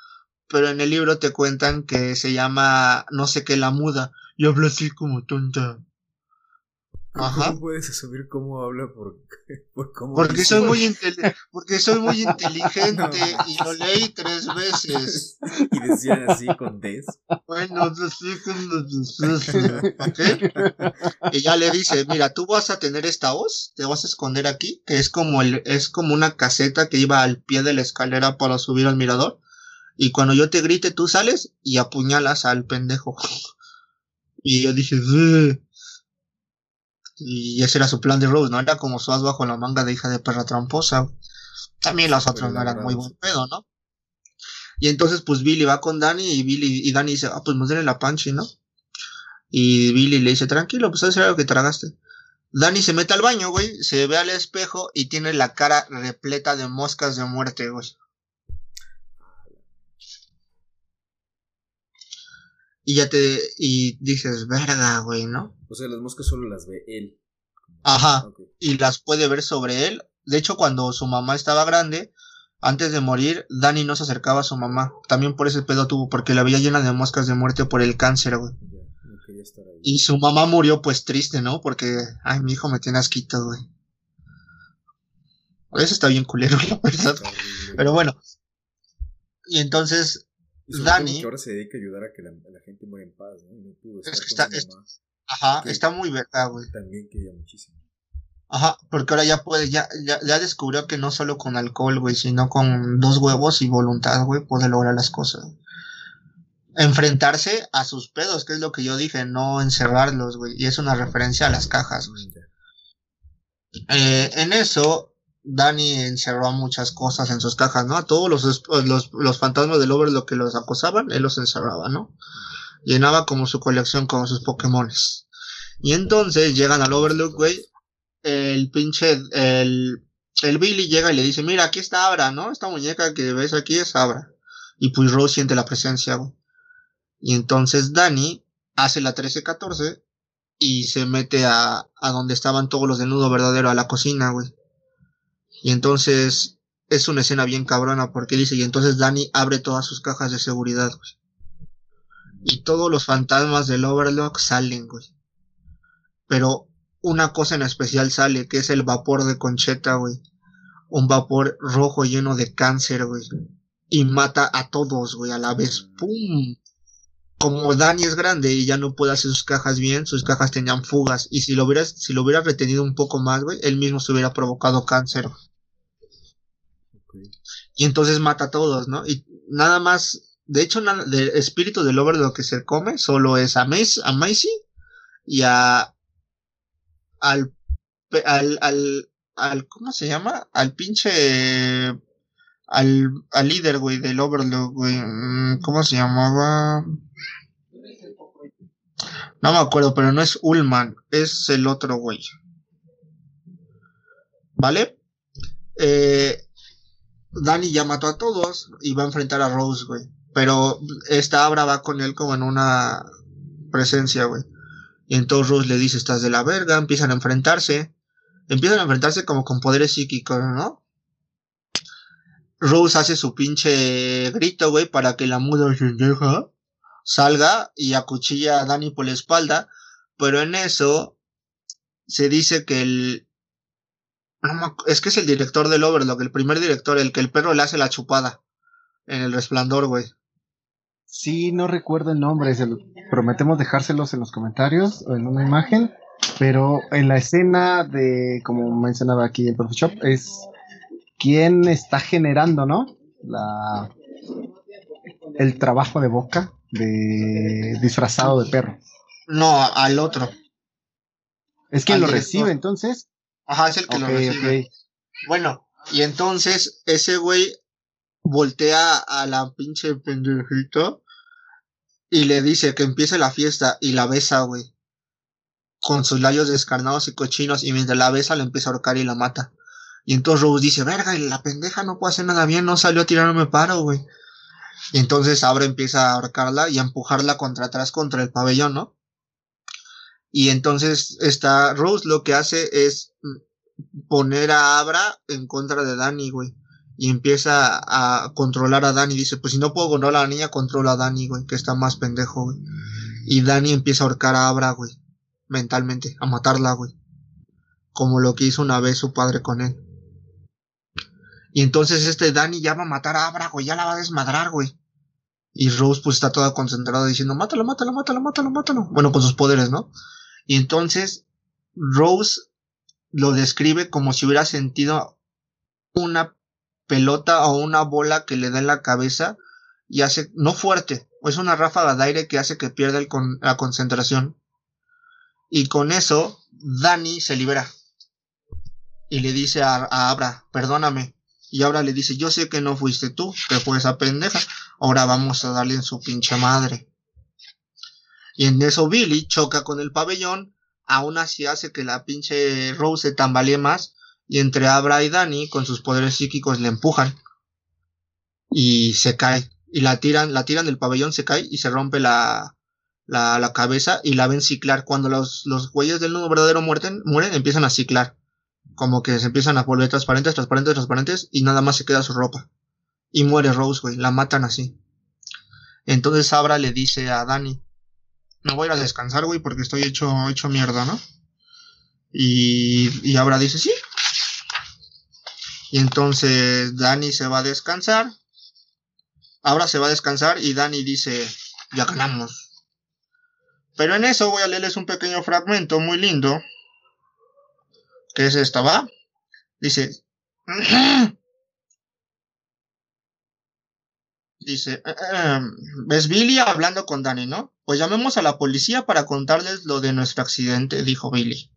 pero en el libro te cuentan que se llama no sé qué la muda, y habla así como tonta. Ajá. ¿Cómo puedes asumir cómo habla por cómo? Porque soy muy inteligente y lo leí 3 veces. Y decían así con des. Bueno, y ya le dice, mira, tú vas a tener esta voz, te vas a esconder aquí, que es como una caseta que iba al pie de la escalera para subir al mirador. Y cuando yo te grite, tú sales y apuñalas al pendejo. Y yo dije, ugh. Y ese era su plan de Rose, ¿no? Era como su as bajo la manga de hija de perra tramposa. También los otros no eran muy buen pedo, ¿no? Y entonces, pues, Billy va con Danny y Danny dice, ah, pues, nos denle la panchi, ¿no? Y Billy le dice, tranquilo, pues, eso era lo que tragaste. Danny se mete al baño, güey, se ve al espejo y tiene la cara repleta de moscas de muerte, güey. Y dices, verga, güey, ¿no? O sea, las moscas solo las ve él. Ajá, okay. Y las puede ver sobre él. De hecho, cuando su mamá estaba grande, antes de morir, Danny no se acercaba a su mamá. También por ese pedo tuvo, porque la veía llena de moscas de muerte por el cáncer, güey. Yeah, no quería estar ahí. Y su mamá murió, pues, triste, ¿no? Porque, ay, mi hijo me tiene asquito, güey. Eso está bien culero, la verdad. Pero bueno. Y entonces... Danny, que ahora se dedica a ayudar a que la gente muera en paz, ¿no? No pudo estar ajá, que está muy verdad, güey. También quería muchísimo. Ajá, porque ahora ya puede, ya descubrió que no solo con alcohol, güey, sino con 2 huevos y voluntad, güey, puede lograr las cosas. Enfrentarse a sus pedos, que es lo que yo dije, no encerrarlos, güey. Y es una referencia a las cajas, güey. En eso... Danny encerró a muchas cosas en sus cajas, ¿no? A todos los fantasmas del Overlook que los acosaban, él los encerraba, ¿no? Llenaba como su colección con sus Pokémones. Y entonces llegan al Overlook, güey. El Billy llega y le dice, mira, aquí está Abra, ¿no? Esta muñeca que ves aquí es Abra. Y pues Rose siente la presencia, güey. Y entonces Danny hace la 13-14 y se mete a donde estaban todos los de Nudo Verdadero, a la cocina, güey. Y entonces es una escena bien cabrona porque dice, y entonces Danny abre todas sus cajas de seguridad, güey. Y todos los fantasmas del Overlook salen, güey. Pero una cosa en especial sale, que es el vapor de Concetta, güey. Un vapor rojo lleno de cáncer, güey. Y mata a todos, güey, a la vez. ¡Pum! Como Danny es grande y ya no puede hacer sus cajas bien, sus cajas tenían fugas. Y si lo hubieras retenido un poco más, güey, él mismo se hubiera provocado cáncer. Y entonces mata a todos, ¿no? Y nada más, de hecho, el espíritu del Overlook que se come solo es a Macy y al ¿cómo se llama? Al pinche, al líder, güey, del Overlook, güey, ¿cómo se llamaba? No me acuerdo, pero no es Ullman, es el otro, güey. ¿Vale? Danny ya mató a todos y va a enfrentar a Rose, güey. Pero esta Abra va con él como en una presencia, güey. Y entonces Rose le dice, estás de la verga, empiezan a enfrentarse. Empiezan a enfrentarse como con poderes psíquicos, ¿no? Rose hace su pinche grito, güey, para que la muda salga y acuchilla a Danny por la espalda. Pero en eso se dice que es que es el director del Overlook, el primer director, el que el perro le hace la chupada en El Resplandor, güey. Sí, no recuerdo el nombre, prometemos dejárselos en los comentarios o en una imagen, pero en la escena de, como mencionaba aquí el Prof Shop, es quien está generando, ¿no? El trabajo de boca de disfrazado de perro. No, al otro. Es quien lo recibe, entonces. Ajá, es el que lo recibe. Okay. Bueno, y entonces ese güey voltea a la pinche pendejito y le dice que empiece la fiesta y la besa, güey. Con sus labios descarnados y cochinos, y mientras la besa la empieza a ahorcar y la mata. Y entonces Rose dice, verga, la pendeja no puede hacer nada bien, no salió a tirarme paro, güey. Y entonces Abra empieza a ahorcarla y a empujarla contra atrás, contra el pabellón, ¿no? Y entonces esta Rose lo que hace es poner a Abra en contra de Danny, güey. Y empieza a controlar a Danny. Dice, pues si no puedo controlar a la niña, controla a Danny, güey, que está más pendejo, güey. Y Danny empieza a ahorcar a Abra, güey. Mentalmente, a matarla, güey. como lo que hizo una vez su padre con él. Y entonces Danny ya va a matar a Abra, güey, ya la va a desmadrar, güey. Y Rose pues está toda concentrada diciendo, mátalo, mátalo, mátalo, mátalo, mátalo. Bueno, con sus poderes, ¿no? Y entonces Rose lo describe como si hubiera sentido una pelota o una bola que le da en la cabeza y hace, no fuerte, es una ráfaga de aire que hace que pierda la concentración. Y con eso Danny se libera y le dice a Abra, perdóname. Y Abra le dice, yo sé que no fuiste tú, que fue esa pendeja, ahora vamos a darle en su pinche madre. Y en eso Billy choca con el pabellón, aún así hace que la pinche Rose se tambalee más, y entre Abra y Danny con sus poderes psíquicos le empujan y se cae, y la tiran del pabellón, se cae y se rompe la cabeza y la ven ciclar. Cuando los güeyes del Nudo Verdadero mueren, empiezan a ciclar, como que se empiezan a volver transparentes, y nada más se queda su ropa. Y muere Rose, güey, la matan así. Entonces Abra le dice a Danny, me voy a ir a descansar, güey, porque estoy hecho mierda, ¿no? Y Abra dice, sí. Y entonces Danny se va a descansar. Abra se va a descansar y Danny dice, ya ganamos. Pero en eso voy a leerles un pequeño fragmento muy lindo. ¿Qué es esta, va? Dice... Dice... ¿Ves Billy hablando con Danny, no? Pues llamemos a la policía para contarles lo de nuestro accidente, dijo Billy.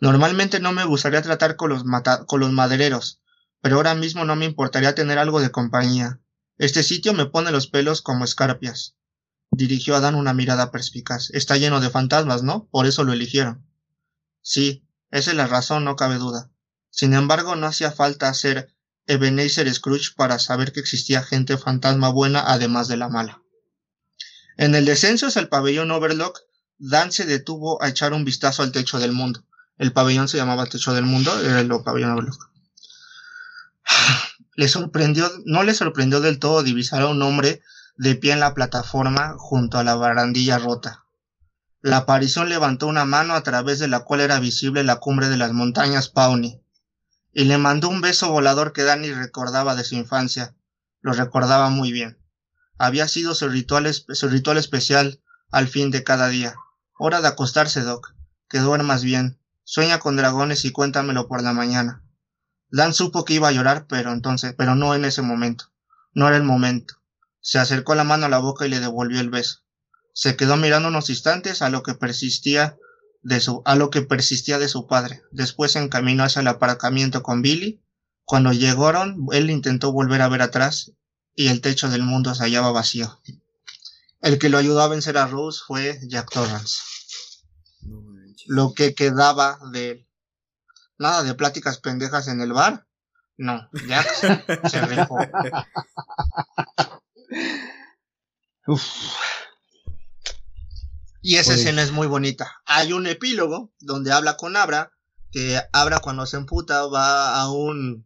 Normalmente no me gustaría tratar con los madereros, pero ahora mismo no me importaría tener algo de compañía. Este sitio me pone los pelos como escarpias. Dirigió a Dan una mirada perspicaz. Está lleno de fantasmas, ¿no? Por eso lo eligieron. Sí. Esa es la razón, no cabe duda. Sin embargo, no hacía falta hacer Ebenezer Scrooge para saber que existía gente fantasma buena además de la mala. En el descenso hacia el pabellón Overlook, Dan se detuvo a echar un vistazo al techo del mundo. El pabellón se llamaba Techo del Mundo, era el pabellón Overlook. No le sorprendió del todo divisar a un hombre de pie en la plataforma junto a la barandilla rota. La aparición levantó una mano a través de la cual era visible la cumbre de las montañas Pawnee, y le mandó un beso volador que Danny recordaba de su infancia. Lo recordaba muy bien. Había sido su ritual especial al fin de cada día. Hora de acostarse, Doc. Que duermas bien. Sueña con dragones y cuéntamelo por la mañana. Dan supo que iba a llorar, pero no en ese momento. No era el momento. Se acercó la mano a la boca y le devolvió el beso. Se quedó mirando unos instantes a lo que persistía de su padre. Después se encaminó hacia el aparcamiento con Billy. Cuando llegaron, él intentó volver a ver atrás y el techo del mundo se hallaba vacío. El que lo ayudó a vencer a Rose fue Jack Torrance. Lo que quedaba de él. Nada de pláticas pendejas en el bar. No, Jack se rifó. Uf. Y esa escena es muy bonita. Hay un epílogo donde habla con Abra, que Abra cuando se emputa va a un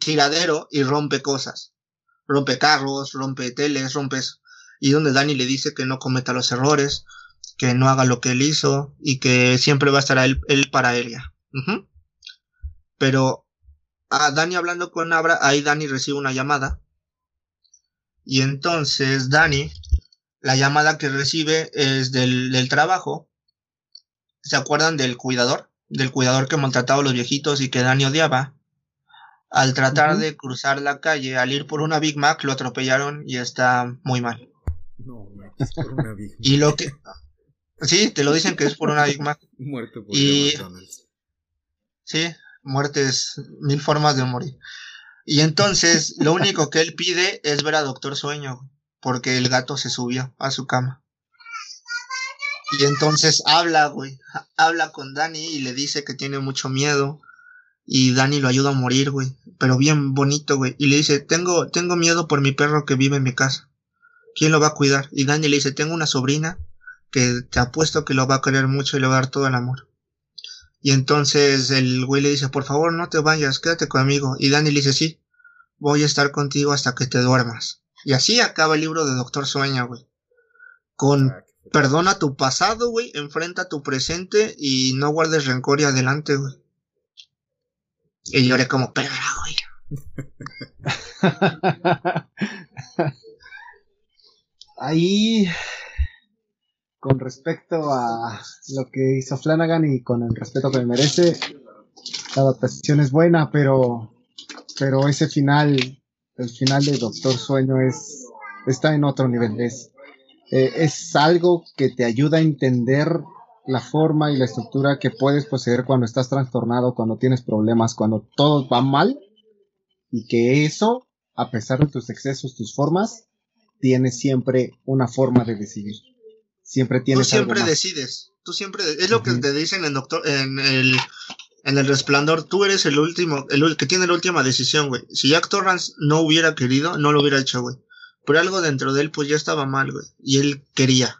tiradero y rompe cosas. Rompe carros, rompe teles, rompe eso. Y donde Danny le dice que no cometa los errores, que no haga lo que él hizo y que siempre va a estar él para ella. Uh-huh. Pero a Danny hablando con Abra, ahí Danny recibe una llamada. Y entonces Danny... La llamada que recibe es del trabajo. ¿Se acuerdan del cuidador? Del cuidador que maltrataba a los viejitos y que Danny odiaba. Al tratar de cruzar la calle, al ir por una Big Mac, lo atropellaron y está muy mal. No, es por una Big Mac. Y lo que... Sí, te lo dicen que es por una Big Mac. Muerto por McDonald's. Sí, muertes, mil formas de morir. Y entonces, lo único que él pide es ver a Doctor Sueño, porque el gato se subió a su cama. Y entonces habla, güey. Habla con Danny y le dice que tiene mucho miedo. Y Danny lo ayuda a morir, güey. Pero bien bonito, güey. Y le dice, tengo miedo por mi perro que vive en mi casa. ¿Quién lo va a cuidar? Y Danny le dice, tengo una sobrina que te apuesto que lo va a querer mucho y le va a dar todo el amor. Y entonces el güey le dice, por favor, no te vayas, quédate conmigo. Y Danny le dice, sí, voy a estar contigo hasta que te duermas. Y así acaba el libro de Doctor Sueño, güey. Con Perdona tu pasado, güey, enfrenta tu presente y no guardes rencor y adelante, güey. Y lloré como perra, güey. Ahí, con respecto a lo que hizo Flanagan y con el respeto que me merece, la adaptación es buena, pero ese final, el final de Doctor Sueño está en otro nivel. Es algo que te ayuda a entender la forma y la estructura que puedes poseer cuando estás trastornado, cuando tienes problemas, cuando todo va mal, y que eso, a pesar de tus excesos, tus formas, tienes siempre una forma de decidir. Siempre tienes. Tú siempre algo más. Decides. Tú siempre. Es lo que te dicen en Doctor, en el Resplandor. Tú eres el último, el que tiene la última decisión, güey. Si Jack Torrance no hubiera querido, no lo hubiera hecho, güey. Pero algo dentro de él, pues ya estaba mal, güey. Y él quería.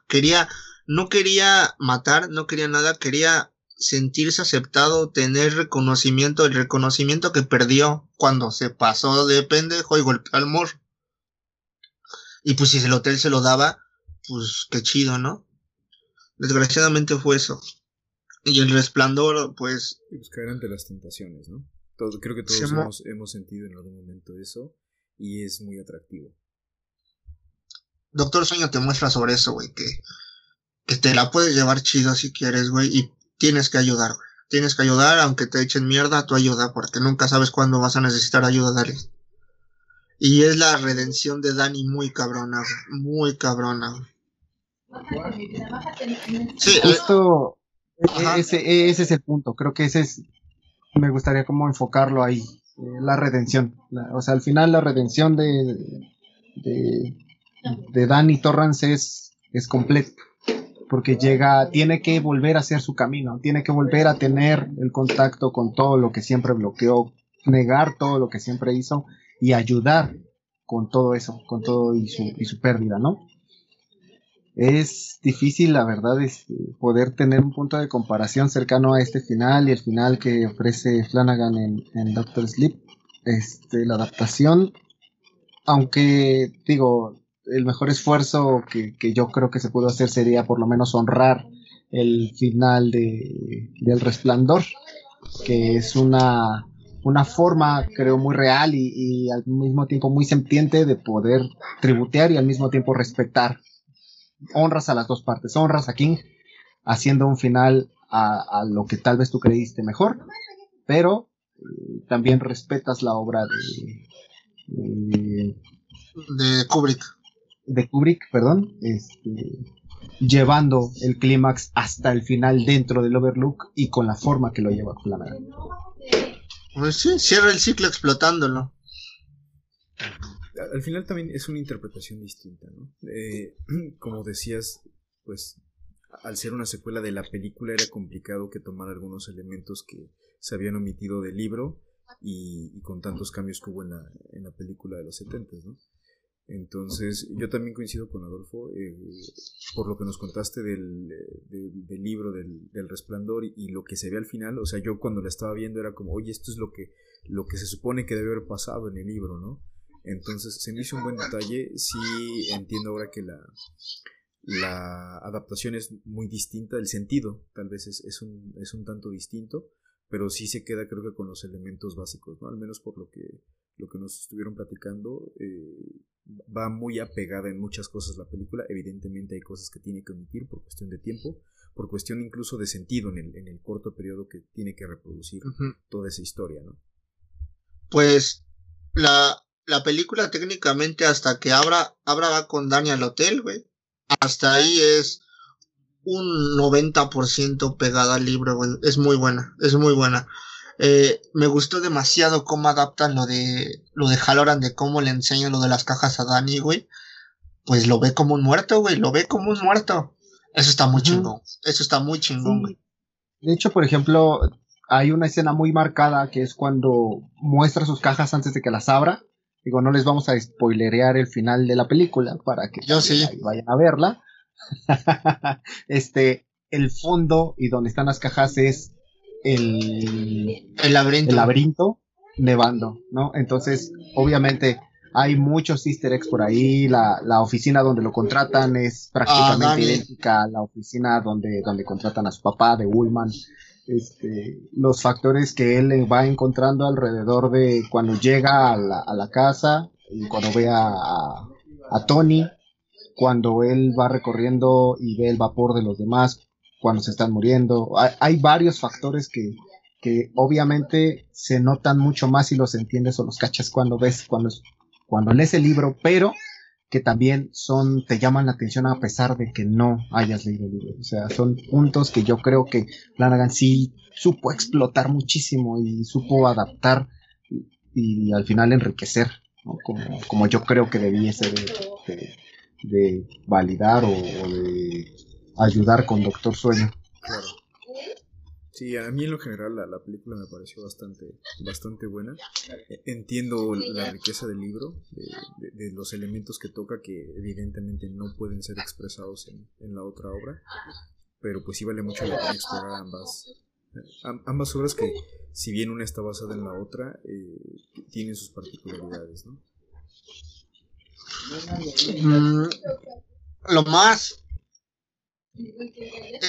No quería matar, no quería nada, quería sentirse aceptado, tener reconocimiento, el reconocimiento que perdió cuando se pasó de pendejo y golpeó al morro. Y pues si el hotel se lo daba, pues qué chido, ¿no? Desgraciadamente fue eso. Y el resplandor, pues... Y pues caer ante las tentaciones, ¿no? Creo que todos hemos sentido en algún momento eso, y es muy atractivo. Doctor Sueño te muestra sobre eso, güey, que te la puedes llevar chido si quieres, güey, y tienes que ayudar, güey. Tienes que ayudar, aunque te echen mierda, tú ayuda, porque nunca sabes cuándo vas a necesitar ayuda, dale. Y es la redención de Danny muy cabrona, güey. Muy cabrona, güey. Sí, esto, ese es el punto, creo que ese es, me gustaría como enfocarlo ahí, la redención. Al final la redención de Danny Torrance es completa. Porque tiene que volver a hacer su camino, tiene que volver a tener el contacto con todo lo que siempre bloqueó, negar todo lo que siempre hizo y ayudar con todo eso, con todo y su pérdida, ¿no? Es difícil, la verdad, poder tener un punto de comparación cercano a este final y el final que ofrece Flanagan en Doctor Sleep. La adaptación, aunque digo... El mejor esfuerzo que yo creo que se pudo hacer sería por lo menos honrar el final de El Resplandor, que es una forma, creo, muy real y al mismo tiempo muy sentiente de poder tributear y al mismo tiempo respetar. Honras a las dos partes, honras a King haciendo un final a lo que tal vez tú creíste mejor, pero también respetas la obra de Kubrick. Perdón, llevando el clímax hasta el final dentro del Overlook y con la forma que lo lleva Flanagan. Pues sí, cierra el ciclo explotándolo. Al final también es una interpretación distinta, ¿no? Como decías, pues al ser una secuela de la película era complicado que tomar algunos elementos que se habían omitido del libro y con tantos cambios que hubo en la película de los 70, ¿no? Entonces, yo también coincido con Adolfo, por lo que nos contaste del libro del Resplandor y lo que se ve al final. O sea, yo cuando la estaba viendo era como, oye, esto es lo que se supone que debe haber pasado en el libro, ¿no? Entonces, se me hizo un buen detalle. Sí, entiendo ahora que la adaptación es muy distinta, el sentido tal vez es un tanto distinto, pero sí se queda, creo que con los elementos básicos, ¿no? Al menos por lo que nos estuvieron platicando, va muy apegada en muchas cosas la película. Evidentemente hay cosas que tiene que omitir por cuestión de tiempo, por cuestión incluso de sentido en el corto periodo que tiene que reproducir toda esa historia, ¿no? Pues la película técnicamente hasta que Abra va con Danny al hotel, güey, hasta ahí es un 90% pegada al libro, güey. Es muy buena. Me gustó demasiado cómo adaptan lo de Hallorann, de cómo le enseñan lo de las cajas a Danny, güey. Pues lo ve como un muerto, güey. Eso está muy chingón. Güey. De hecho, por ejemplo, hay una escena muy marcada que es cuando muestra sus cajas antes de que las abra. Digo, no les vamos a spoilerear el final de la película para que vayan a verla. El fondo y donde están las cajas es el laberinto nevando, ¿no? Entonces, obviamente, Hay muchos easter eggs por ahí. La oficina donde lo contratan es prácticamente idéntica a la oficina donde contratan a su papá de Ullman. Los factores que él va encontrando alrededor de cuando llega a la casa, y cuando ve a Tony, cuando él va recorriendo y ve el vapor de los demás, cuando se están muriendo. Hay varios factores que obviamente se notan mucho más si los entiendes o los cachas cuando lees el libro, pero que también te llaman la atención a pesar de que no hayas leído el libro. O sea, son puntos que yo creo que Flanagan sí supo explotar muchísimo y supo adaptar y al final enriquecer, ¿no? Como yo creo que debiese de validar o de ayudar con Doctor Sueño. Claro. Sí, a mí en lo general la película me pareció bastante buena. Entiendo la riqueza del libro, de los elementos que toca, que evidentemente no pueden ser expresados en la otra obra, pero pues sí vale mucho la pena explorar ambas obras, que si bien una está basada en la otra, tienen sus particularidades, ¿no? Lo más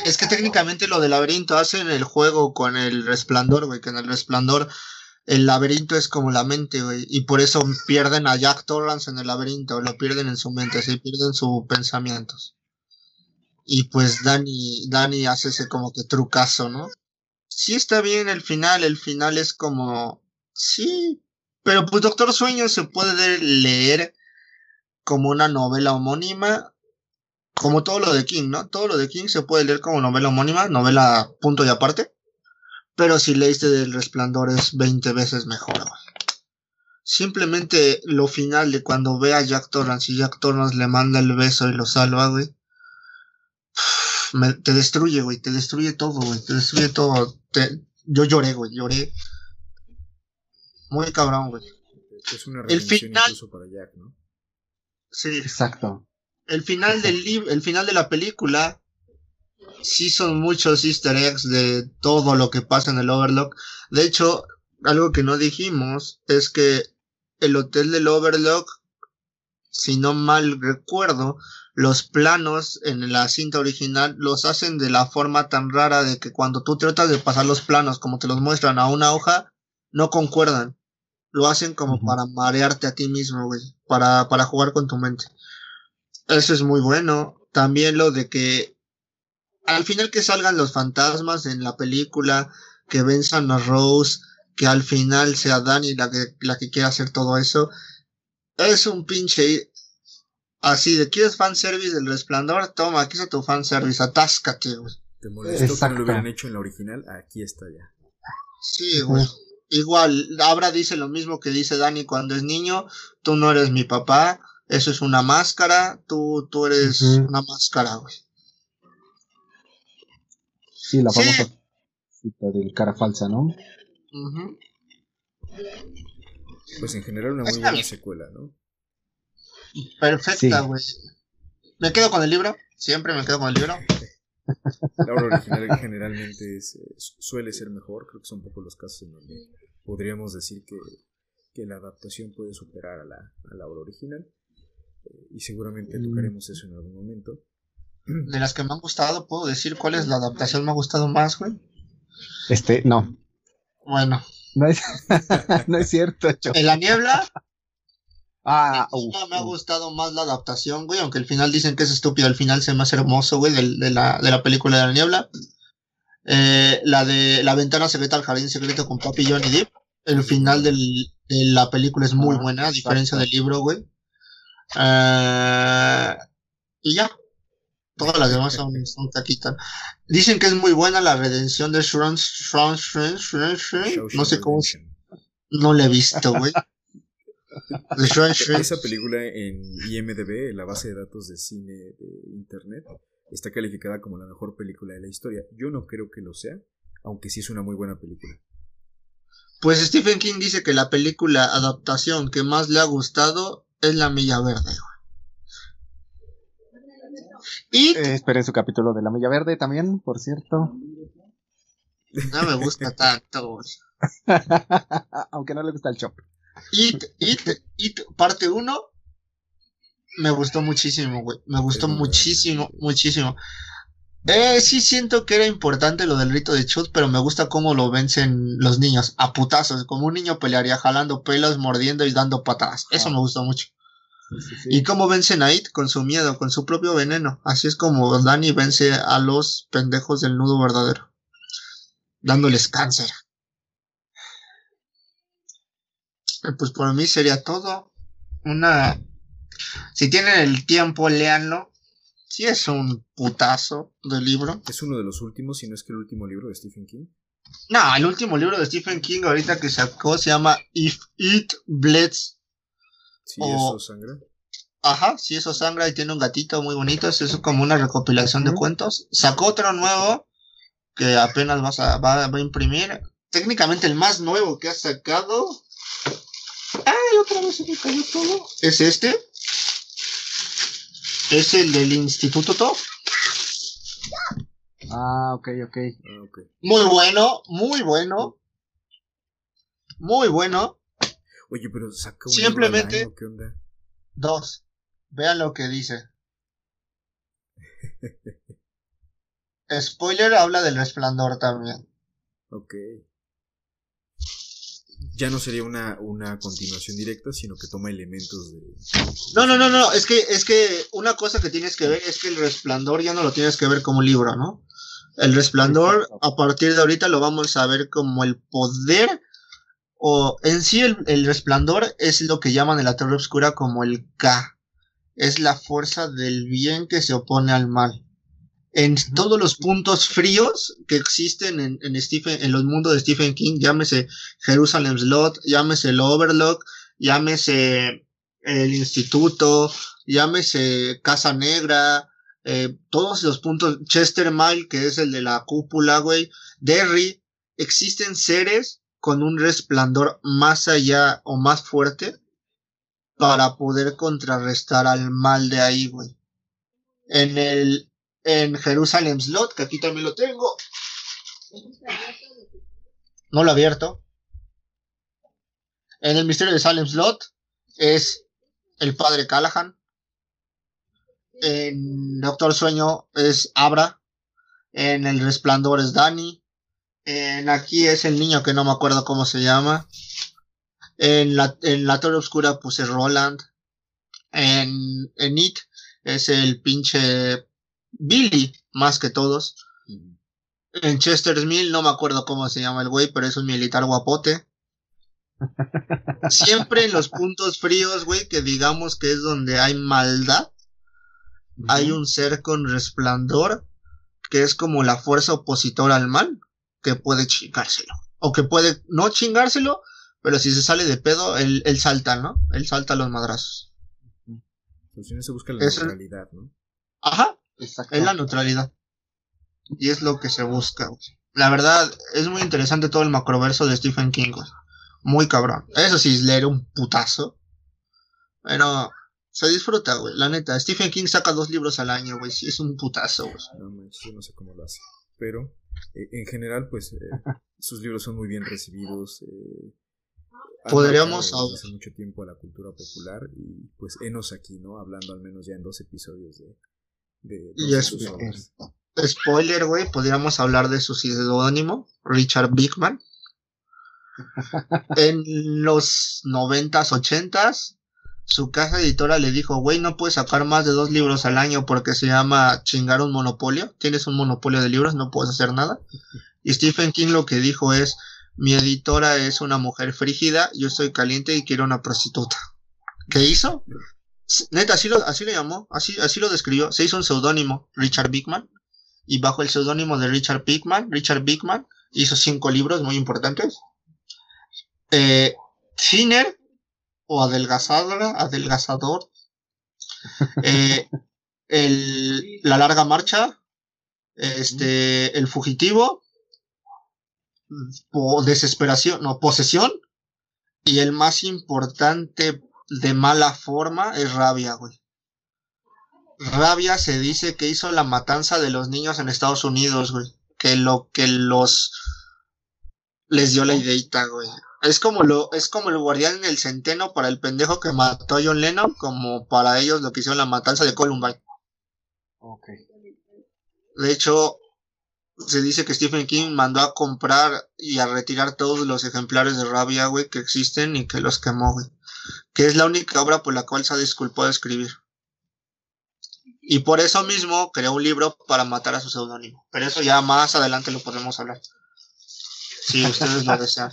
es que técnicamente lo del laberinto hacen el juego con El Resplandor, güey, que en El Resplandor el laberinto es como la mente, güey, y por eso pierden a Jack Torrance en el laberinto, lo pierden en su mente, sí, pierden sus pensamientos. Y pues Danny hace ese como que trucazo, ¿no? Sí está bien el final es como... sí, pero pues Doctor Sueño se puede leer como una novela homónima, como todo lo de King, ¿no? Todo lo de King se puede leer como novela homónima, novela punto y aparte, pero si leíste del Resplandor es 20 veces mejor, güey. Simplemente lo final de cuando ve a Jack Torrance y Jack Torrance le manda el beso y lo salva, güey, te destruye, güey, te destruye todo, güey, te destruye todo. Yo lloré, güey, lloré. Muy cabrón, güey. Es una redención incluso para Jack, ¿no? Sí. Exacto. El final de la película, sí son muchos easter eggs de todo lo que pasa en el Overlook. De hecho, algo que no dijimos es que el hotel del Overlook, si no mal recuerdo, los planos en la cinta original los hacen de la forma tan rara de que cuando tú tratas de pasar los planos como te los muestran a una hoja, no concuerdan. Lo hacen como para marearte a ti mismo, güey, para jugar con tu mente. Eso es muy bueno. También lo de que al final que salgan los fantasmas en la película, que venzan a Rose, que al final sea Danny la que quiera hacer todo eso. Es un pinche así de: ¿quieres fanservice del Resplandor? Toma, aquí está tu fanservice, atáscate, güey. ¿Te molestó que lo hubieran hecho en la original? Aquí está ya. Sí, güey. Igual, Abra dice lo mismo que dice Danny cuando es niño: tú no eres mi papá, eso es una máscara, tú eres una máscara, güey. Sí, la famosa cita del cara falsa, ¿no? Uh-huh. Pues en general una muy buena secuela, ¿no? Perfecta, güey. Sí. Me quedo con el libro, siempre me quedo con el libro. La obra original generalmente suele ser mejor. Creo que son pocos los casos en donde podríamos decir que la adaptación puede superar a la obra original, y seguramente tocaremos eso en algún momento. De las que me han gustado, ¿puedo decir cuál es la adaptación que me ha gustado más, güey? No. Bueno, no es cierto, Chopper. En La Niebla me ha gustado más la adaptación, güey, aunque el final dicen que es estúpido, el final se me hace hermoso, güey, de la película de La Niebla. La de La Ventana Secreta al Jardín Secreto con Papi Johnny Depp, el final de la película es muy buena, a diferencia del libro, güey. Y ya, todas las demás son taquitas. Dicen que es muy buena la redención de Shrun's, no sé cómo, no la he visto, güey. Esa película en IMDb, en la base de datos de cine de internet, está calificada como la mejor película de la historia. Yo no creo que lo sea, aunque sí es una muy buena película. Pues Stephen King dice que la película adaptación que más le ha gustado es La Milla Verde. Y esperen su capítulo de La Milla Verde también, por cierto. No me gusta tanto. Aunque no le gusta el Chopper. It, parte 1. Me gustó muchísimo, güey. Me gustó muchísimo. Sí siento que era importante lo del rito de Chut, pero me gusta cómo lo vencen los niños, a putazos, como un niño pelearía, jalando pelos, mordiendo y dando patadas. Eso me gustó mucho. Sí. Y cómo vencen a It, con su miedo, con su propio veneno. Así es como Danny vence a los pendejos del nudo verdadero, dándoles cáncer. Pues por mí sería todo. Si tienen el tiempo, léanlo. Sí es un putazo de libro. Es uno de los últimos, si no es que el último libro de Stephen King. No, el último libro de Stephen King ahorita que sacó se llama If It Bleeds. Si eso sangra. Ajá, si eso sangra, y tiene un gatito muy bonito. Eso es como una recopilación de cuentos. Sacó otro nuevo que apenas va a imprimir. Técnicamente el más nuevo que ha sacado. ¡Ay, otra vez se me cayó todo! Es este. Es el del Instituto Top. Ah, ok. Muy bueno. Muy bueno. Oye, pero sacó un simplemente libro al año, ¿qué onda? Dos. Vean lo que dice. Spoiler, habla del resplandor también. Ok. Ya no sería una continuación directa, sino que toma elementos de... No, es que una cosa que tienes que ver es que el resplandor ya no lo tienes que ver como libro, ¿no? El resplandor, a partir de ahorita, lo vamos a ver como el poder, o en sí el resplandor es lo que llaman en la Torre Oscura como el K. Es la fuerza del bien que se opone al mal. En todos los puntos fríos que existen en los mundos de Stephen King, llámese Jerusalem's Lot, llámese el Overlook, llámese el Instituto, llámese Casa Negra, todos los puntos, Chester Mile, que es el de la cúpula, güey, Derry, existen seres con un resplandor más allá o más fuerte para poder contrarrestar al mal de ahí, güey. En Jerusalem's Lot, que aquí también lo tengo. No lo he abierto. En el misterio de Salem's Lot es el padre Callahan. En Doctor Sueño es Abra. En el resplandor es Danny. En aquí es el niño que no me acuerdo cómo se llama. En la Torre Oscura pues es Roland. En It es el pinche... Billy, más que todos. En Chester's Mill, no me acuerdo cómo se llama el güey, pero es un militar guapote. Siempre en los puntos fríos, güey, que digamos que es donde hay maldad, hay un ser con resplandor que es como la fuerza opositora al mal, que puede chingárselo. O que puede no chingárselo, pero si se sale de pedo, él salta, ¿no? Él salta los madrazos. Pues si no se busca la neutralidad, ¿no? Ajá. Es la neutralidad. Y es lo que se busca, güey. La verdad, es muy interesante todo el macroverso de Stephen King, güey. Muy cabrón. Eso sí, es leer un putazo. Pero se disfruta, güey. La neta, Stephen King saca 2 libros al año, güey. Sí, es un putazo, güey. No sé cómo lo hace. Pero, en general, pues, sus libros son muy bien recibidos. Podríamos hace mucho tiempo a la cultura popular. Y pues, enos aquí, ¿no? Hablando al menos ya en 2 episodios de... Y spoiler, güey, podríamos hablar de su pseudónimo, Richard Bigman. En los 90s, 80s, su casa editora le dijo, güey, no puedes sacar más de 2 libros al año porque se llama chingar un monopolio. Tienes un monopolio de libros, no puedes hacer nada. Y Stephen King lo que dijo es, mi editora es una mujer frígida, yo soy caliente y quiero una prostituta. ¿Qué hizo? Neta, así le llamó, así lo describió. Se hizo un seudónimo, Richard Bigman. Y bajo el seudónimo de Richard Bigman hizo 5 libros muy importantes. Thinner o Adelgazador. La larga marcha. El fugitivo. Posesión. Y el más importante de mala forma es Rabia, güey. Rabia se dice que hizo la matanza de los niños en Estados Unidos, güey. Que les dio la ideita, güey. Es como el guardián del centeno para el pendejo que mató a John Lennon, como para ellos lo que hicieron la matanza de Columbine. Ok. De hecho, se dice que Stephen King mandó a comprar y a retirar todos los ejemplares de Rabia, güey, que existen y que los quemó, güey. Que es la única obra por la cual se ha disculpado de escribir. Y por eso mismo creó un libro para matar a su seudónimo. Pero eso ya más adelante lo podemos hablar, si ustedes lo desean.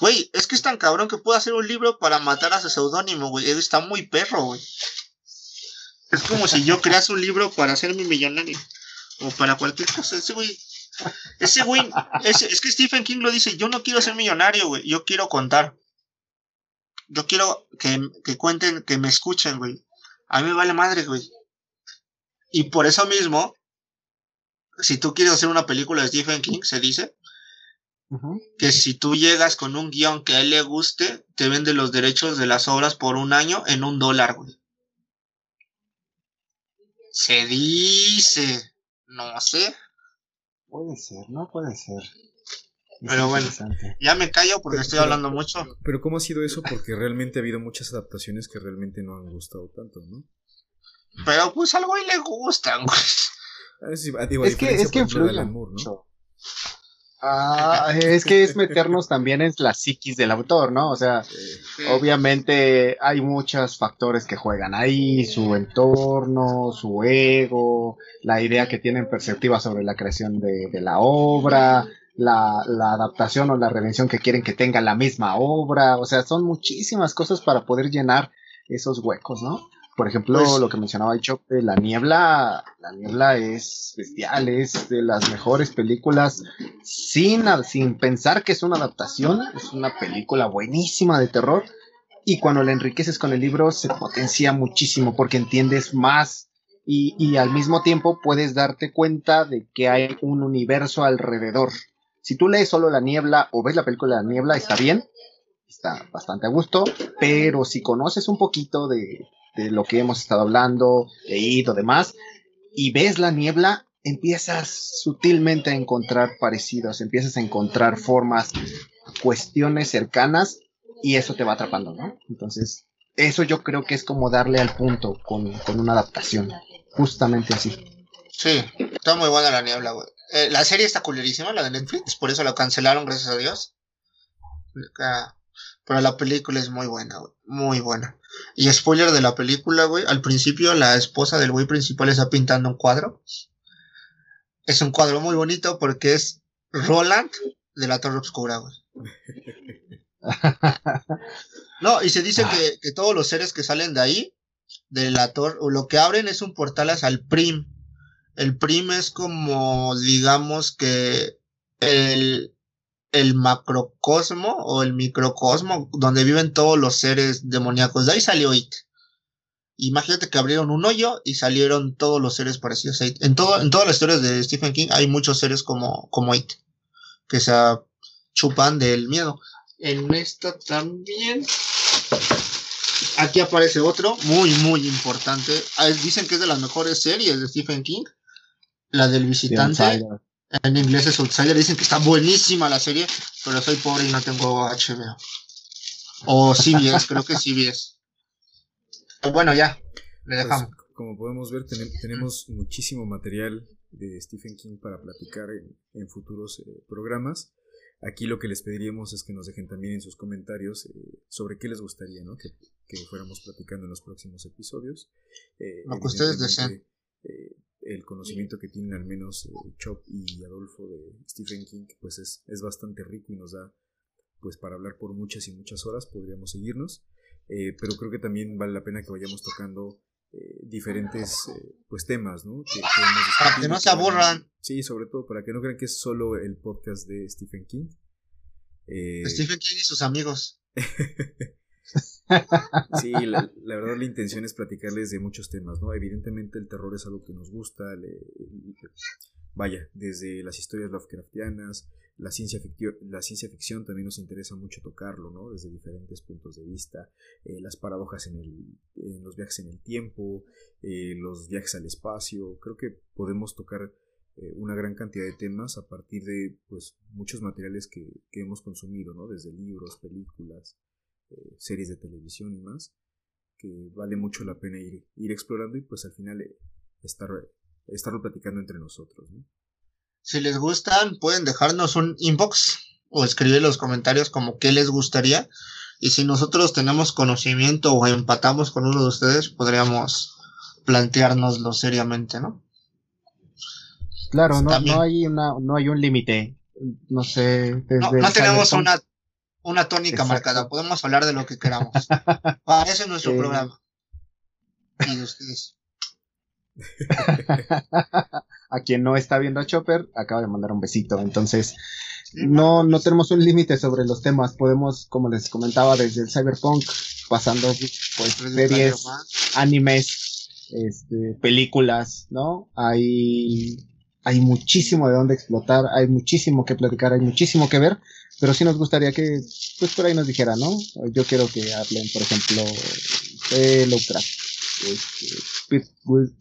Güey, es que es tan cabrón que puede hacer un libro para matar a su seudónimo, güey. Él está muy perro, güey. Es como si yo crease un libro para hacerme millonario. O para cualquier cosa. Ese güey, es que Stephen King lo dice. Yo no quiero ser millonario, güey. Yo quiero contar. Yo quiero que cuenten, que me escuchen, güey. A mí me vale madre, güey. Y por eso mismo, si tú quieres hacer una película de Stephen King, se dice... Uh-huh. Que si tú llegas con un guión que a él le guste, te vende los derechos de las obras por un año en $1, güey. Se dice, no sé. Puede ser, no puede ser. Es pero bueno, ya me callo porque estoy hablando mucho. Pero ¿cómo ha sido eso? Porque realmente ha habido muchas adaptaciones que realmente no han gustado tanto, ¿no? Pero pues algo a él le gustan, güey. Sí, digo, es que influye el amor, ¿no? Ah, es que es meternos también en la psiquis del autor, ¿no? O sea, sí. Obviamente hay muchos factores que juegan ahí, su entorno, su ego, la idea que tienen perceptiva sobre la creación de la obra, la adaptación o la redención que quieren que tenga la misma obra, o sea, son muchísimas cosas para poder llenar esos huecos, ¿no? Por ejemplo, pues, lo que mencionaba el Chopper, La Niebla es bestial, es de las mejores películas, sin pensar que es una adaptación, es una película buenísima de terror, y cuando la enriqueces con el libro se potencia muchísimo, porque entiendes más, y al mismo tiempo puedes darte cuenta de que hay un universo alrededor. Si tú lees solo La Niebla, o ves la película La Niebla, está bien, está bastante a gusto, pero si conoces un poquito de lo que hemos estado hablando, leído, demás, y ves La Niebla, empiezas sutilmente a encontrar parecidos, empiezas a encontrar formas, cuestiones cercanas, y eso te va atrapando, ¿no? Entonces, eso yo creo que es como darle al punto con una adaptación, justamente así. Sí, está muy buena La Niebla, güey. La serie está culerísima, la de Netflix, por eso la cancelaron, gracias a Dios. Pero la película es muy buena, güey, muy buena. Y spoiler de la película, güey, al principio la esposa del güey principal está pintando un cuadro. Es un cuadro muy bonito porque es Roland de La Torre Oscura, güey. No, y se dice que todos los seres que salen de ahí, de la torre, o lo que abren es un portal hacia el Prim. El Prim es como, digamos que el macrocosmo o el microcosmo donde viven todos los seres demoníacos. De ahí salió It. Imagínate que abrieron un hoyo y salieron todos los seres parecidos a It. En todas las historias de Stephen King hay muchos seres como It, que se chupan del miedo. En esta también, aquí aparece otro muy muy importante. Dicen que es de las mejores series de Stephen King, la del visitante. En inglés es Outsider, dicen que está buenísima la serie, pero soy pobre y no tengo HBO. O CBS, creo que CBS. Bueno, ya, le dejamos. Pues, como podemos ver, tenemos muchísimo material de Stephen King para platicar en futuros programas. Aquí lo que les pediríamos es que nos dejen también en sus comentarios sobre qué les gustaría, ¿no? que fuéramos platicando en los próximos episodios. Lo que ustedes deseen. El conocimiento que tienen al menos Chop y Adolfo de Stephen King pues es bastante rico y nos da pues para hablar por muchas y muchas horas. Podríamos seguirnos, pero creo que también vale la pena que vayamos tocando diferentes pues temas, ¿no? Para que no se aburran. Sí, sobre todo para que no crean que es solo el podcast de Stephen King. Stephen King y sus amigos. Sí, la verdad la intención es platicarles de muchos temas, ¿no? Evidentemente el terror es algo que nos gusta, vaya, desde las historias Lovecraftianas, la ciencia ficción también nos interesa mucho tocarlo, ¿no? Desde diferentes puntos de vista, las paradojas en los viajes en el tiempo, los viajes al espacio. Creo que podemos tocar una gran cantidad de temas a partir de pues, muchos materiales que hemos consumido, ¿no? Desde libros, películas, series de televisión y más, que vale mucho la pena ir explorando y pues al final estarlo platicando entre nosotros, ¿no? Si les gustan, pueden dejarnos un inbox o escribir en los comentarios como qué les gustaría. Y si nosotros tenemos conocimiento o empatamos con uno de ustedes, podríamos planteárnoslo seriamente, ¿no? Claro, no, no hay un límite. No sé. No tenemos una tónica exacto marcada. Podemos hablar de lo que queramos. Para eso es nuestro programa. Y de ustedes. A quien no está viendo a Chopper, acaba de mandar un besito. Entonces, no tenemos un límite sobre los temas. Podemos, como les comentaba, desde el cyberpunk, pasando pues series, animes, películas, ¿no? Hay muchísimo de dónde explotar, hay muchísimo que platicar, hay muchísimo que ver. Pero sí nos gustaría que, pues por ahí nos dijera, ¿no? Yo quiero que hablen, por ejemplo, de Lovecraft,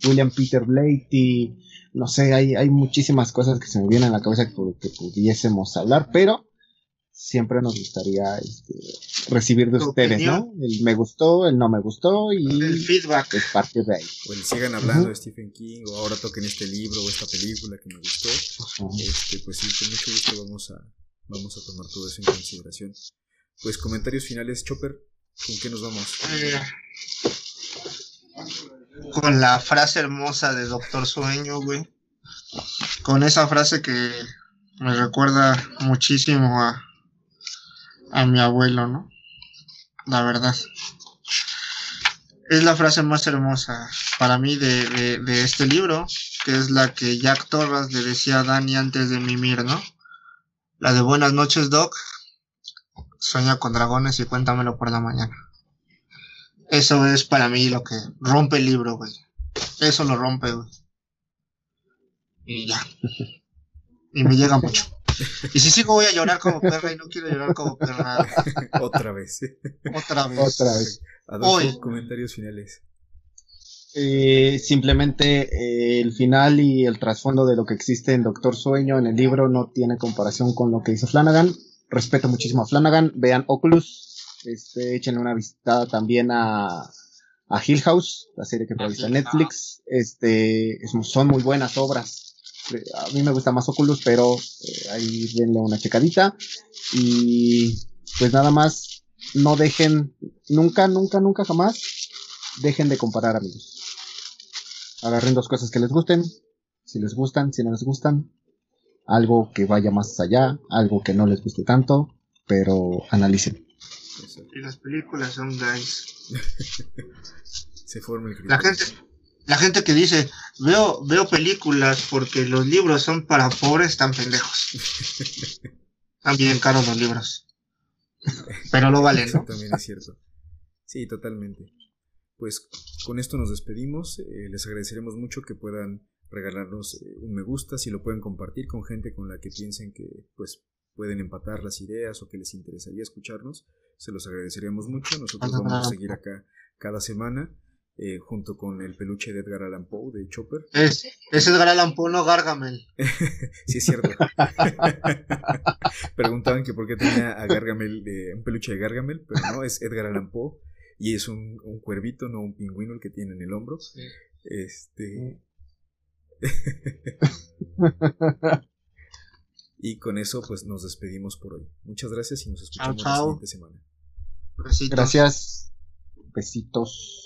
William Peter Blatty, y no sé, hay muchísimas cosas que se me vienen a la cabeza que pudiésemos hablar, pero siempre nos gustaría recibir de ustedes, opinión, ¿no? El me gustó, el no me gustó y el feedback es parte de ahí. O el sigan hablando de Stephen King, o ahora toquen este libro o esta película que me gustó. Pues sí, con mucho gusto vamos a tomar todo eso en consideración. Pues comentarios finales, Chopper, ¿con qué nos vamos? Con la frase hermosa de Doctor Sueño, güey. Con esa frase que me recuerda muchísimo a mi abuelo, ¿no? La verdad. Es la frase más hermosa para mí de este libro, que es la que Jack Torrance le decía a Danny antes de mimir, ¿no? La de buenas noches, Doc. Sueña con dragones y cuéntamelo por la mañana. Eso es para mí lo que rompe el libro, güey. Eso lo rompe, güey. Y ya. Y me llega mucho. Y si sigo voy a llorar como perra y no quiero llorar como perra. Otra vez. Adolfo, comentarios finales. Simplemente el final y el trasfondo de lo que existe en Doctor Sueño en el libro no tiene comparación con lo que hizo Flanagan. Respeto muchísimo a Flanagan. Vean Oculus. Échenle una visitada también a Hill House, la serie que produce Netflix. Son muy buenas obras. A mí me gusta más Oculus, pero ahí denle una checadita. Y pues nada más, no dejen, nunca jamás dejen de comparar, amigos. Agarren dos cosas que les gusten, si les gustan, si no les gustan, algo que vaya más allá, algo que no les guste tanto, pero analicen. Y las películas son guys. Se forma el criterio. La gente que dice veo películas porque los libros son para pobres, están pendejos. Están bien caros los libros. Pero lo valen, ¿no? Eso también es cierto. Sí, totalmente. Pues con esto nos despedimos. Les agradeceremos mucho que puedan regalarnos un me gusta, si lo pueden compartir con gente con la que piensen que pues pueden empatar las ideas o que les interesaría escucharnos. Se los agradeceríamos mucho. Nosotros vamos a seguir acá cada semana junto con el peluche de Edgar Allan Poe, de Chopper. Es Edgar Allan Poe, no Gargamel. Sí, es cierto. Preguntaban que por qué tenía a Gargamel, un peluche de Gargamel, pero no, es Edgar Allan Poe y es un cuervito, no un pingüino el que tiene en el hombro. Sí. Y con eso pues nos despedimos por hoy. Muchas gracias y nos escuchamos la siguiente semana. Besitos. Gracias. Besitos.